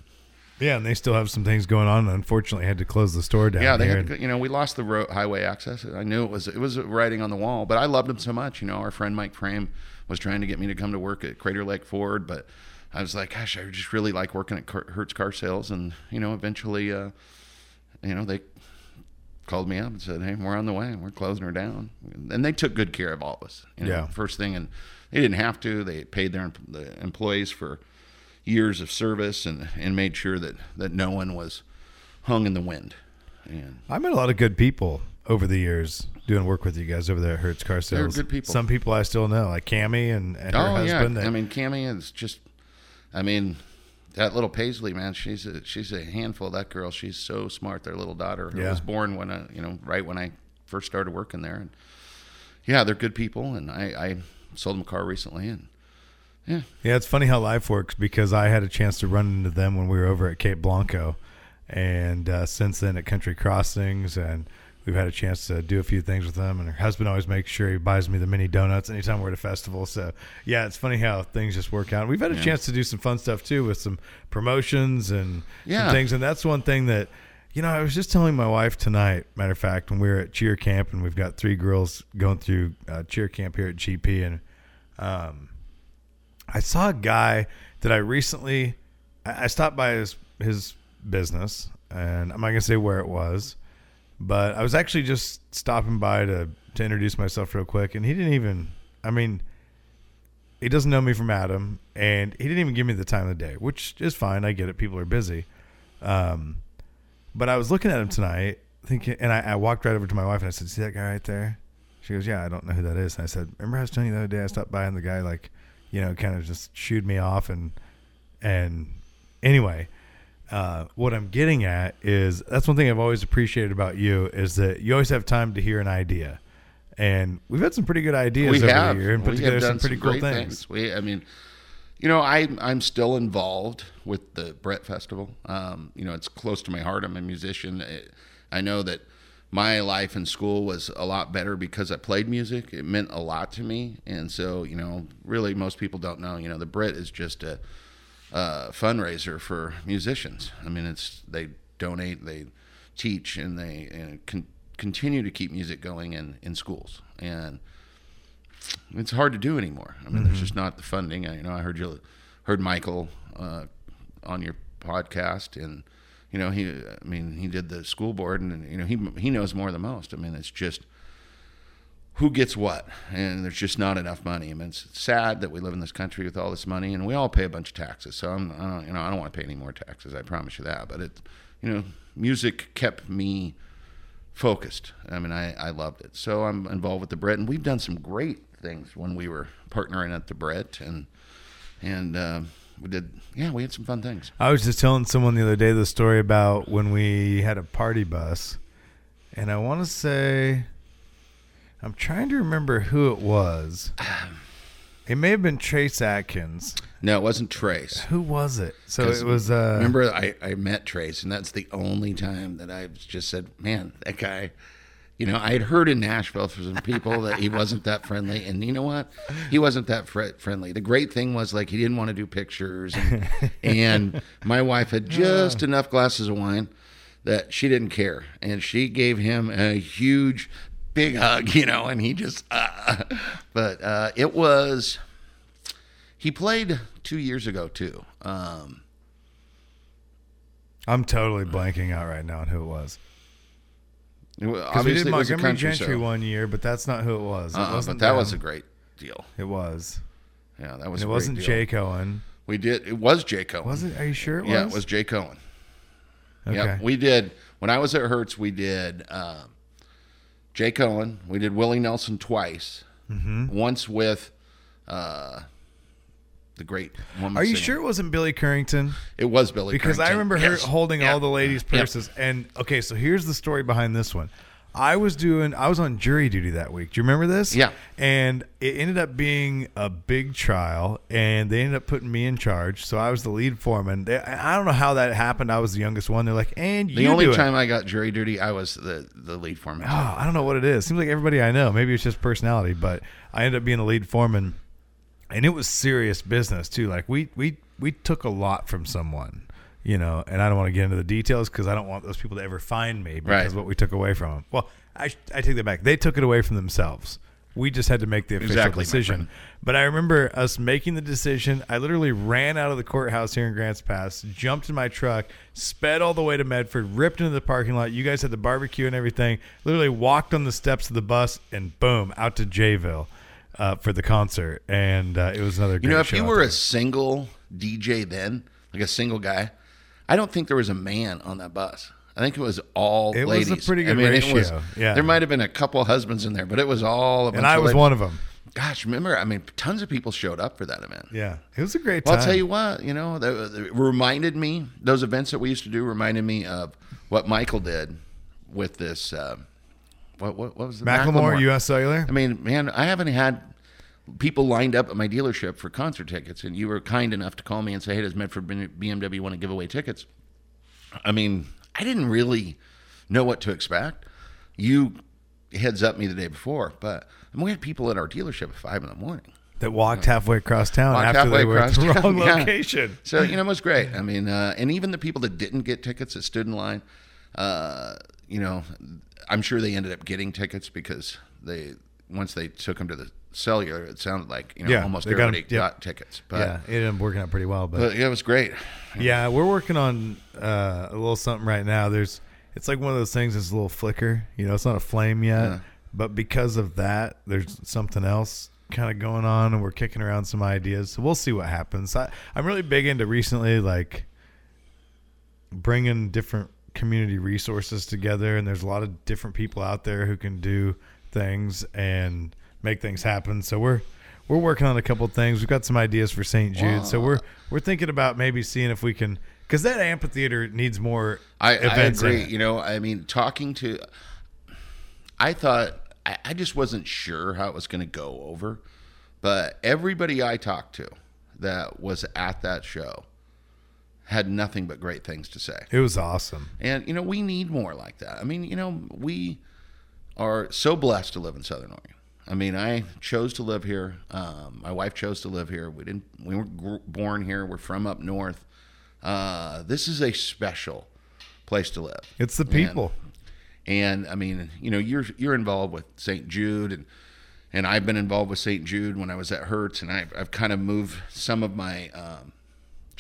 yeah, and they still have some things going on. Unfortunately, I had to close the store down. Yeah, they had to, you know, we lost the road, highway access. I knew it was it was writing on the wall, but I loved them so much. You know, our friend Mike Frame was trying to get me to come to work at Crater Lake Ford, but I was like, gosh, I just really like working at Hertz Car Sales. And, you know, eventually, uh, you know, they called me up and said, hey, we're on the way. We're closing her down. And they took good care of all of us. You know, yeah. First thing, and they didn't have to. They paid their the employees for years of service, and, and made sure that, that no one was hung in the wind. And I met a lot of good people over the years doing work with you guys over there at Hertz Car Sales. They're good people. Some people I still know, like Cammie and, and her oh, husband. Yeah. That, I mean, Cammie is just, I mean, that little Paisley, man, she's a, she's a handful, that girl. She's so smart, their little daughter, who yeah. was born when I, you know, right when I first started working there. And yeah, they're good people, and I, I sold them a car recently, and Yeah. yeah, it's funny how life works, because I had a chance to run into them when we were over at Cape Blanco, and uh, since then at Country Crossings, and we've had a chance to do a few things with them, and her husband always makes sure he buys me the mini donuts anytime we're at a festival. So, yeah, it's funny how things just work out. We've had a yeah. chance to do some fun stuff, too, with some promotions and yeah. some things, and that's one thing that, you know, I was just telling my wife tonight, matter of fact, when we were at cheer camp, and we've got three girls going through uh, cheer camp here at G P, and um I saw a guy that I recently, I stopped by his, his business, and I'm not going to say where it was, but I was actually just stopping by to, to introduce myself real quick. And he didn't even, I mean, he doesn't know me from Adam, and he didn't even give me the time of the day, which is fine. I get it. People are busy. Um, but I was looking at him tonight thinking, and I, I walked right over to my wife and I said, see that guy right there? She goes, yeah, I don't know who that is. And I said, remember I was telling you the other day I stopped by and the guy like, you know, kind of just shooed me off. And, and anyway, uh, what I'm getting at is that's one thing I've always appreciated about you is that you always have time to hear an idea. And we've had some pretty good ideas we over have. the year and we put together some pretty some cool things. things. We, I mean, you know, I, I'm still involved with the Brett Festival. Um, you know, it's close to my heart. I'm a musician. I know that my life in school was a lot better because I played music. It meant a lot to me. And so, you know, really most people don't know, you know, the Brit is just a, a fundraiser for musicians. I mean, it's, they donate, they teach, and they and con- continue to keep music going in, in schools. And it's hard to do anymore. I mean, mm-hmm. there's just not the funding. I, you know, I heard you heard Michael uh, on your podcast, and, you know, he, I mean, he did the school board, and, you know, he he knows more than most. I mean, it's just who gets what, and there's just not enough money. I mean, it's sad that we live in this country with all this money, and we all pay a bunch of taxes. So, I'm, I don't, you know, I don't want to pay any more taxes. I promise you that. But, it, you know, music kept me focused. I mean, I, I loved it. So I'm involved with the Brit, and we've done some great things when we were partnering at the Brit, and, and, um, we did, yeah, we had some fun things. I was just telling someone the other day the story about when we had a party bus, and I want to say, I'm trying to remember who it was, It may have been Trace Adkins. No, it wasn't Trace. Who was it? So it was... Uh, remember, I, I met Trace, and that's the only time that I've just said, man, that guy... You know, I had heard in Nashville from some people that he wasn't that friendly. And you know what? He wasn't that fr- friendly. The great thing was, like, he didn't want to do pictures. And, and my wife had just oh. enough glasses of wine that she didn't care. And she gave him a huge, big hug, you know, and he just... Uh, but uh, it was... He played two years ago, too. Um, I'm totally blanking out right now on who it was. Because we did Montgomery Gentry show. one year, but that's not who it was. It uh-uh, wasn't but that them. was a great deal. It was. Yeah, that was. And it a wasn't great deal. Jay Cohen. We did. It was Jay Cohen. Was it? Are you sure? It was? Yeah, it was Jay Cohen. Okay. Yeah, we did. When I was at Hertz, we did uh, Jay Cohen. We did Willie Nelson twice. Mm-hmm. Once with uh, the great woman. Are you singer. sure it wasn't Billy Currington? It was Billy because Currington. Because I remember yes. her holding yep. all the ladies' purses. Yep. And, okay, so here's the story behind this one. I was doing, I was on jury duty that week. Do you remember this? Yeah. And it ended up being a big trial, and they ended up putting me in charge. So I was the lead foreman. They, I don't know how that happened. I was the youngest one. They're like, and you The only do time it. I got jury duty, I was the, the lead foreman. Oh, I don't know what it is. Seems like everybody I know. Maybe it's just personality, but I ended up being the lead foreman. And it was serious business, too. Like, we we we took a lot from someone, you know, and I don't want to get into the details because I don't want those people to ever find me because right. of what we took away from them. Well, I I take that back. They took it away from themselves. We just had to make the official exactly, decision. But I remember us making the decision. I literally ran out of the courthouse here in Grants Pass, jumped in my truck, sped all the way to Medford, ripped into the parking lot. You guys had the barbecue and everything. Literally walked on the steps of the bus and, boom, out to Jayville. Uh, for the concert, and uh, it was another great show. You know, if you were a single D J then, like a single guy, I don't think there was a man on that bus. I think it was all it ladies. It was a pretty good I mean, ratio. It was, yeah. There might have been a couple husbands in there, but it was all a bunch of And I was ladies. one of them. Gosh, remember, I mean, tons of people showed up for that event. Yeah, it was a great time. Well, I'll tell you what, you know, it reminded me, those events that we used to do reminded me of what Michael did with this... Uh, What, what what was the Macklemore, Macklemore U S Cellular? I mean, man, I haven't had people lined up at my dealership for concert tickets, and you were kind enough to call me and say, "Hey, does Medford B M W want to give away tickets?" I mean, I didn't really know what to expect. You heads up me the day before, but I mean, we had people at our dealership at five in the morning that walked you know, halfway across town after they were at the wrong town. location. Yeah. So you know, it was great. I mean, uh, and even the people that didn't get tickets that stood in line. Uh, You know, I'm sure they ended up getting tickets because they once they took them to the cellular, it sounded like you know yeah, almost everybody got, got yeah. tickets. But yeah, it ended up working out pretty well. But, but yeah, it was great. Yeah, we're working on uh, a little something right now. There's it's like one of those things that's a little flicker. You know, it's not a flame yet, yeah. but because of that, there's something else kind of going on, and we're kicking around some ideas. So we'll see what happens. I, I'm really big into recently like bringing different. community resources together, and there's a lot of different people out there who can do things and make things happen. So we're we're working on a couple of things. We've got some ideas for Saint Jude. Wow. So we're we're thinking about maybe seeing if we can, because that amphitheater needs more I, events. I agree. You know, I mean, talking to, I thought I, I just wasn't sure how it was going to go over, but everybody I talked to that was at that show had nothing but great things to say. It was awesome. And, you know, we need more like that. I mean, you know, we are so blessed to live in Southern Oregon. I mean, I chose to live here. Um, my wife chose to live here. We didn't. We weren't born here. We're from up north. Uh, this is a special place to live. It's the people. And, and I mean, you know, you're you're involved with Saint Jude, and and I've been involved with Saint Jude when I was at Hertz, and I've, I've kind of moved some of my... Um,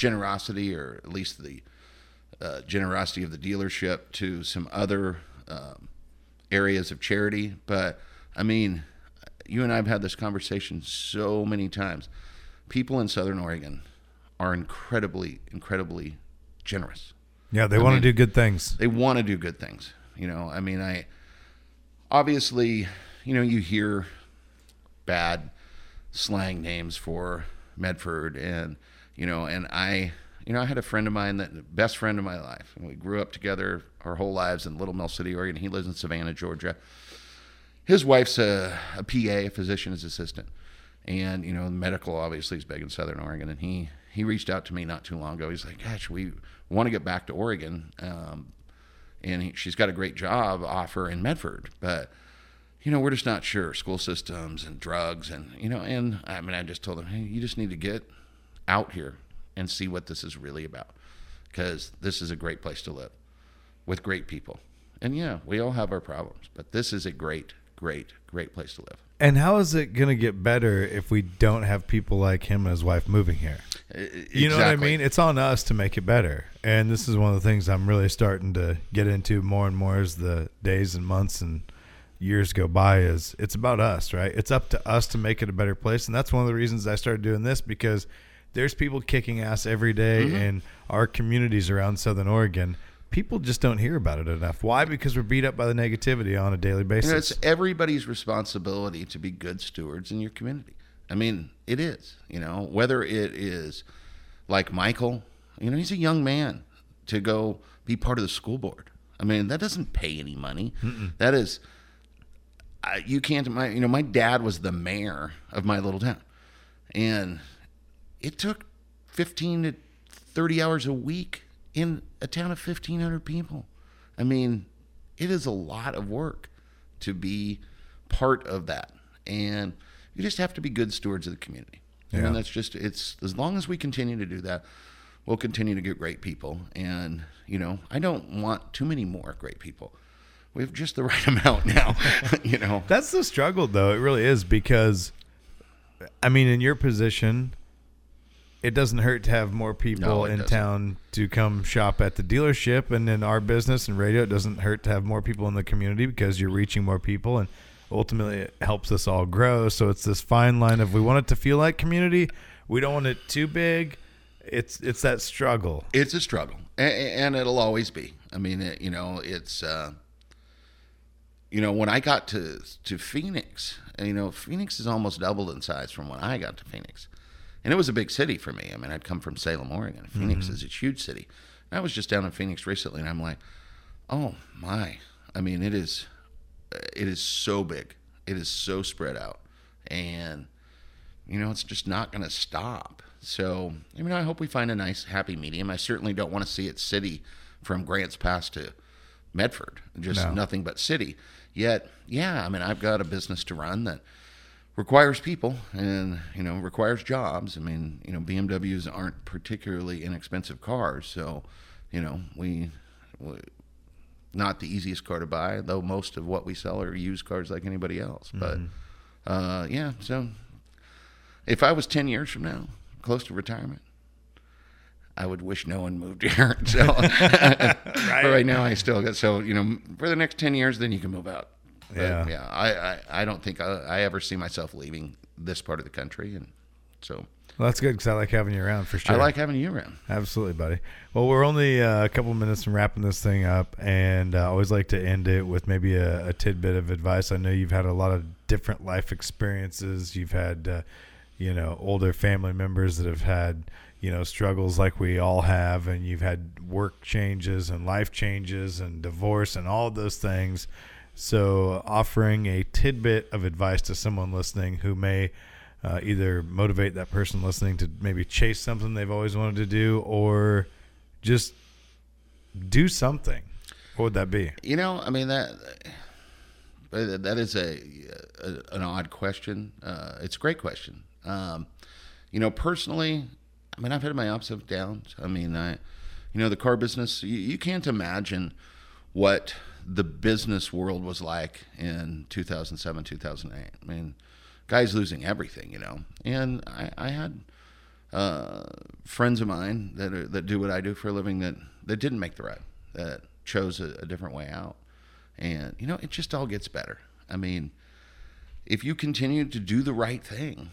generosity, or at least the uh, generosity of the dealership, to some other um, areas of charity. But I mean, you and I have had this conversation so many times. People in Southern Oregon are incredibly, incredibly generous. Yeah, they want to do good things. They want to do good things. You know, I mean, I obviously, you know, you hear bad slang names for Medford and. You know, and I, you know, I had a friend of mine, that the best friend of my life, and we grew up together our whole lives in Little Mill City, Oregon. He lives in Savannah, Georgia. His wife's a, a P A, a physician's assistant, And, you know, medical obviously is big in Southern Oregon. And he, he reached out to me not too long ago. He's like, gosh, we want to get back to Oregon. Um, and he, she's got a great job offer in Medford. But, you know, we're just not sure. School systems and drugs and, you know, and I mean, I just told him, hey, you just need to get out here and see what this is really about. Because this is a great place to live with great people. And, yeah, we all have our problems. But this is a great, great, great place to live. And how is it going to get better if we don't have people like him and his wife moving here? Exactly. You know what I mean? It's on us to make it better. And this is one of the things I'm really starting to get into more and more as the days and months and years go by is it's about us, right? It's up to us to make it a better place. And that's one of the reasons I started doing this, because there's people kicking ass every day mm-hmm. in our communities around Southern Oregon. People just don't hear about it enough. Why? Because we're beat up by the negativity on a daily basis. You know, it's everybody's responsibility to be good stewards in your community. I mean, it is, you know, whether it is like Michael, you know, he's a young man to go be part of the school board. I mean, that doesn't pay any money. Mm-mm. That is, I, you can't, my, you know, my dad was the mayor of my little town, and it took fifteen to thirty hours a week in a town of fifteen hundred people. I mean, it is a lot of work to be part of that. And you just have to be good stewards of the community. Yeah. And that's just, it's, as long as we continue to do that, we'll continue to get great people. And, you know, I don't want too many more great people. We have just the right amount now, you know. That's the struggle, though. It really is, because, I mean, in your position, it doesn't hurt to have more people no, in doesn't. town to come shop at the dealership. And in our business and radio, it doesn't hurt to have more people in the community, because you're reaching more people, and ultimately it helps us all grow. So it's this fine line of, we want it to feel like community. We don't want it too big. It's, it's that struggle. It's a struggle, and, and it'll always be. I mean, it, you know, it's, uh, you know, when I got to, to Phoenix, you know, Phoenix is almost doubled in size from when I got to Phoenix. And it was a big city for me. I mean, I'd come from Salem, Oregon. Phoenix mm-hmm. is a huge city. And I was just down in Phoenix recently, and I'm like, oh, my. I mean, it is it is so big. It is so spread out. And, you know, it's just not going to stop. So, I mean, I hope we find a nice, happy medium. I certainly don't want to see it city from Grants Pass to Medford, just no. nothing but city. Yet, yeah, I mean, I've got a business to run that requires people, and, you know, requires jobs. I mean, you know, B M Ws aren't particularly inexpensive cars. So, you know, we, we not the easiest car to buy, though most of what we sell are used cars like anybody else. But, mm-hmm. uh, yeah, so if I was ten years from now, close to retirement, I would wish no one moved here. So, right. But right now I still got, so, you know, for the next ten years, then you can move out. But, yeah, yeah. I, I, I don't think I, I ever see myself leaving this part of the country, and so. Well, that's good, because I like having you around for sure. I like having you around. Absolutely, buddy. Well, we're only uh, a couple minutes from wrapping this thing up, and I uh, always like to end it with maybe a, a tidbit of advice. I know you've had a lot of different life experiences. You've had, uh, you know, older family members that have had, you know, struggles like we all have, and you've had work changes and life changes and divorce and all of those things. So offering a tidbit of advice to someone listening who may uh, either motivate that person listening to maybe chase something they've always wanted to do, or just do something. What would that be? You know, I mean, that that is a, a an odd question. Uh, it's a great question. Um, you know, personally, I mean, I've had my ups and downs. I mean, I, you know, the car business, you, you can't imagine what the business world was like in two thousand seven, two thousand eight. I mean, guys losing everything, you know. And I, I had uh, friends of mine that are, that do what I do for a living that, that didn't make the ride, that chose a, a different way out. And, you know, it just all gets better. I mean, if you continue to do the right thing,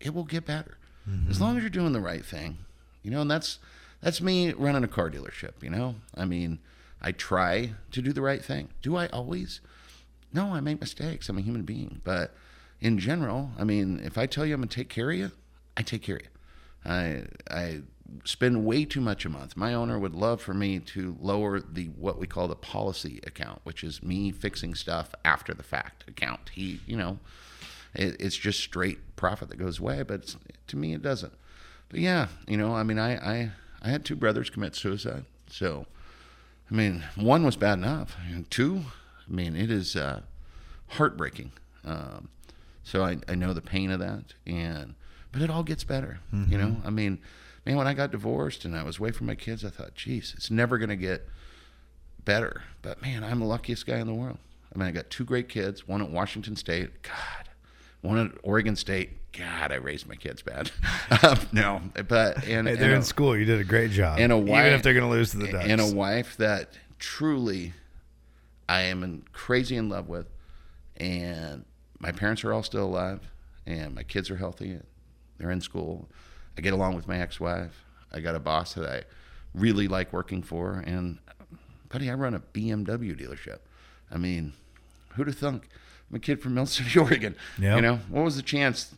it will get better. Mm-hmm. As long as you're doing the right thing, you know, and that's that's me running a car dealership, you know. I mean, I try to do the right thing. Do I always? No, I make mistakes. I'm a human being. But in general, I mean, if I tell you I'm going to take care of you, I take care of you. I I spend way too much a month. My owner would love for me to lower the what we call the policy account, which is me fixing stuff after the fact account. He, you know, It, it's just straight profit that goes away, but it's, to me it doesn't. But yeah, you know, I mean, I, I, I had two brothers commit suicide. So, I mean, one was bad enough. And two, I mean, it is uh, heartbreaking. Um, so I, I know the pain of that, and but it all gets better. Mm-hmm. You know, I mean, man, when I got divorced and I was away from my kids, I thought, geez, it's never going to get better. But man, I'm the luckiest guy in the world. I mean, I got two great kids, one at Washington State, God, one at Oregon State, God, I raised my kids bad. um, no, but and, hey, they're and in a, school. You did a great job. And a wife, even if they're going to lose to the Ducks. And a wife that truly I am in, crazy in love with, and my parents are all still alive, and my kids are healthy, and they're in school. I get along with my ex-wife. I got a boss that I really like working for, and buddy, I run a B M W dealership. I mean, who'd have thunk? I'm a kid from Mill City, Oregon. Yep. You know, what was the chance?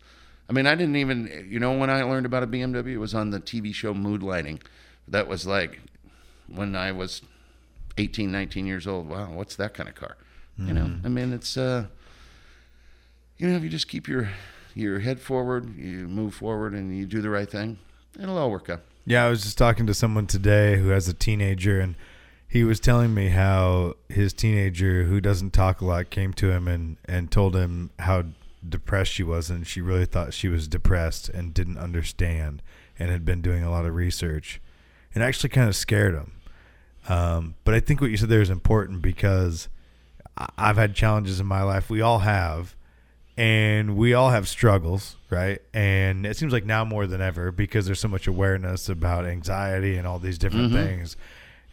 I mean, I didn't even, you know, when I learned about a B M W, it was on the T V show Mood Lighting. That was like when I was eighteen, nineteen years old. Wow, what's that kind of car? Mm-hmm. You know, I mean, it's, uh, you know, if you just keep your your head forward, you move forward, and you do the right thing, it'll all work out. Yeah, I was just talking to someone today who has a teenager, and he was telling me how his teenager, who doesn't talk a lot, came to him and, and told him how depressed she was, and she really thought she was depressed and didn't understand and had been doing a lot of research. It actually kind of scared him. Um, but I think what you said there is important, because I've had challenges in my life. We all have. And we all have struggles, right? And it seems like now more than ever, because there's so much awareness about anxiety and all these different mm-hmm. things.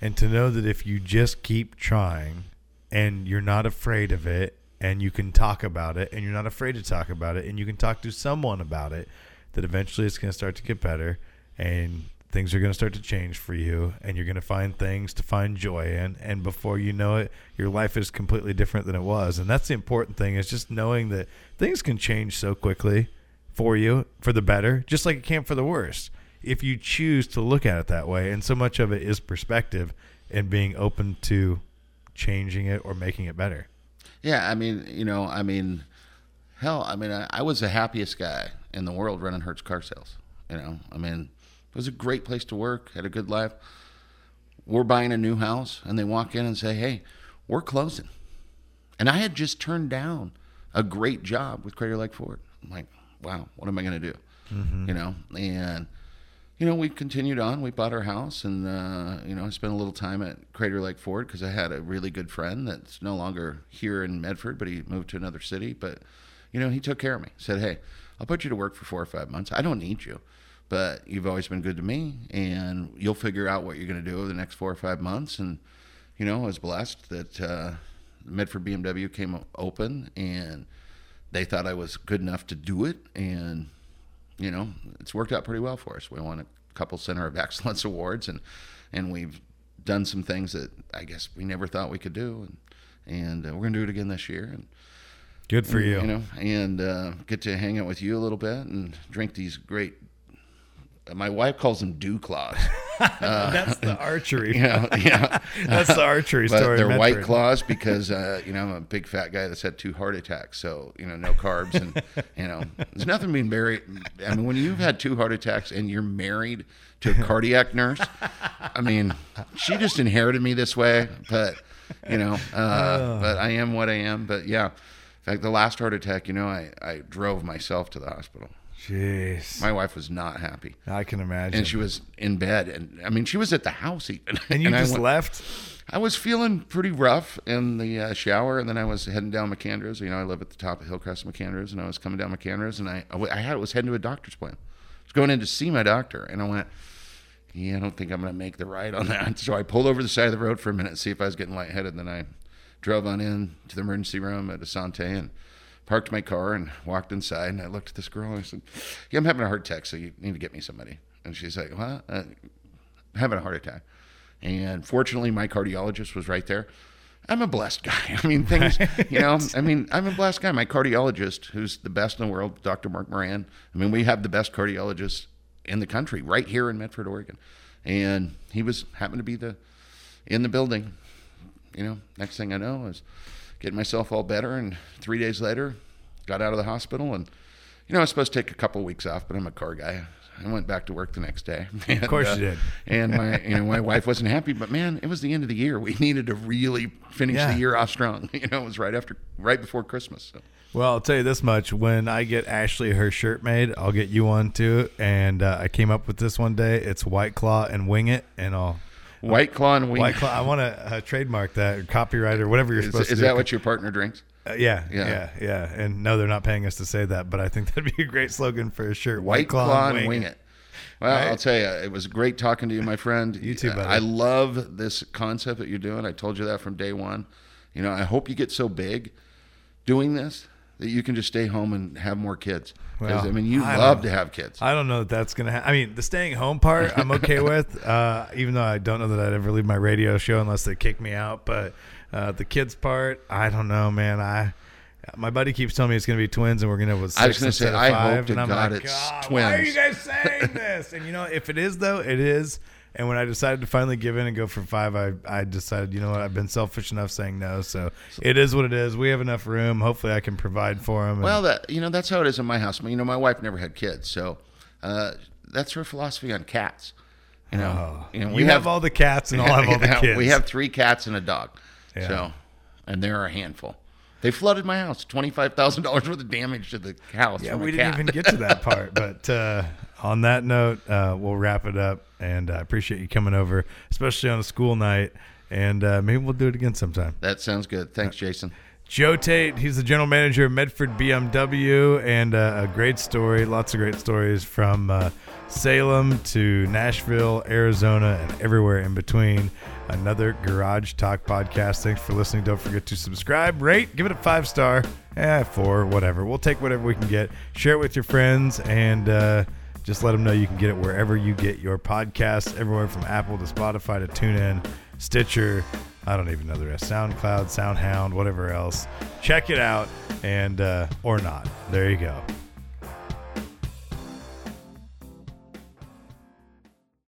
And to know that if you just keep trying and you're not afraid of it, and you can talk about it, and you're not afraid to talk about it, and you can talk to someone about it, that eventually it's going to start to get better, and things are going to start to change for you, and you're going to find things to find joy in. And before you know it, your life is completely different than it was. And that's the important thing, is just knowing that things can change so quickly for you, for the better, just like it can for the worst, if you choose to look at it that way. And so much of it is perspective and being open to changing it or making it better. Yeah. I mean, you know, I mean, hell, I mean, I, I was the happiest guy in the world running Hertz Car Sales. You know, I mean, it was a great place to work, had a good life. We're buying a new house, and they walk in and say, hey, we're closing. And I had just turned down a great job with Crater Lake Ford. I'm like, wow, what am I going to do? Mm-hmm. You know, and you know, we continued on. We bought our house, and uh, you know, I spent a little time at Crater Lake Ford, because I had a really good friend that's no longer here in Medford, but he moved to another city. But you know, he took care of me. Said, "Hey, I'll put you to work for four or five months. I don't need you, but you've always been good to me, and you'll figure out what you're going to do over the next four or five months." And you know, I was blessed that uh, Medford B M W came open, and they thought I was good enough to do it, and you know, it's worked out pretty well for us. We won a couple Center of Excellence awards, and and we've done some things that I guess we never thought we could do, and and uh, we're gonna do it again this year. And good for and, you, you know, and uh, get to hang out with you a little bit and drink these great. Uh, my wife calls them dew claws. Uh, that's the archery. You know, yeah, that's the archery uh, story. But they're white claws because uh, you know, I'm a big fat guy that's had two heart attacks, so you know, no carbs, and you know, there's nothing being married. I mean, when you've had two heart attacks and you're married to a cardiac nurse, I mean, she just inherited me this way. But you know, uh, oh. but I am what I am. But yeah, in fact, the last heart attack, you know, I I drove myself to the hospital. Jeez. My wife was not happy. I can imagine. And she was in bed. And I mean, she was at the house even. And you and just I went, left? I was feeling pretty rough in the uh, shower. And then I was heading down McAndrews. You know, I live at the top of Hillcrest McAndrews. And I was coming down McAndrews. And I I had, was heading to a doctor's appointment. I was going in to see my doctor. And I went, yeah, I don't think I'm going to make the ride on that. So I pulled over the side of the road for a minute to see if I was getting lightheaded. And then I drove on in to the emergency room at Asante and parked my car and walked inside, and I looked at this girl and I said, yeah, I'm having a heart attack, so you need to get me somebody. And she's like, what? Uh, I'm having a heart attack. And fortunately, my cardiologist was right there. I'm a blessed guy. I mean, things, right. you know, I mean, I'm a blessed guy. My cardiologist, who's the best in the world, Doctor Mark Moran. I mean, we have the best cardiologist in the country right here in Medford, Oregon. And he was happened to be the in the building. You know, next thing I know is, get myself all better, and three days later, got out of the hospital, and you know, I was supposed to take a couple of weeks off, but I'm a car guy. I went back to work the next day. And, of course uh, you did. And my, you know, my wife wasn't happy, but man, it was the end of the year. We needed to really finish yeah. the year off strong. You know, it was right after, right before Christmas. So. Well, I'll tell you this much. When I get Ashley her shirt made, I'll get you one too. And uh, I came up with this one day. It's White Claw and Wing It, and I'll. White Claw and Wing White Claw. I want to uh, trademark that, or copyright, or whatever you're supposed is, to do. Is that what your partner drinks? Uh, yeah, yeah, yeah, yeah. And no, they're not paying us to say that, but I think that'd be a great slogan for a shirt. White, White Claw, Claw and Wing, Wing It. it. Well, right. I'll tell you, it was great talking to you, my friend. You too, buddy. I love this concept that you're doing. I told you that from day one. You know, I hope you get so big doing this that you can just stay home and have more kids. Well, I mean, you I love to have kids. I don't know that that's going to happen. I mean, the staying home part, I'm okay with, uh, even though I don't know that I'd ever leave my radio show unless they kick me out. But uh, the kids part, I don't know, man. I My buddy keeps telling me it's going to be twins, and we're going to have six I was going to say, I five, hope to God, like, it's God, twins. Why are you guys saying this? And, you know, if it is, though, it is. And when I decided to finally give in and go for five, I, I decided, you know what, I've been selfish enough saying no. So it is what it is. We have enough room. Hopefully I can provide for them. And well, that, you know, that's how it is in my house. You know, my wife never had kids. So uh, that's her philosophy on cats. You know, oh, you know we you have, have all the cats and I'll have all the kids. We have three cats and a dog. Yeah. So, and they're a handful. They flooded my house, twenty-five thousand dollars worth of damage to the house. Yeah, we didn't even get to that part. But uh, on that note, uh, we'll wrap it up. And I uh, appreciate you coming over, especially on a school night. And uh, maybe we'll do it again sometime. That sounds good. Thanks, Jason. Joe Tate, he's the general manager of Medford B M W. And uh, a great story, lots of great stories from uh, Salem to Nashville, Arizona, and everywhere in between. Another Garage Talk podcast. Thanks for listening. Don't forget to subscribe, rate, give it a five star, eh, four, whatever. We'll take whatever we can get. Share it with your friends, and uh, just let them know you can get it wherever you get your podcasts, everywhere from Apple to Spotify to TuneIn, Stitcher. I don't even know the rest. SoundCloud, SoundHound, whatever else. Check it out, and uh, or not. There you go.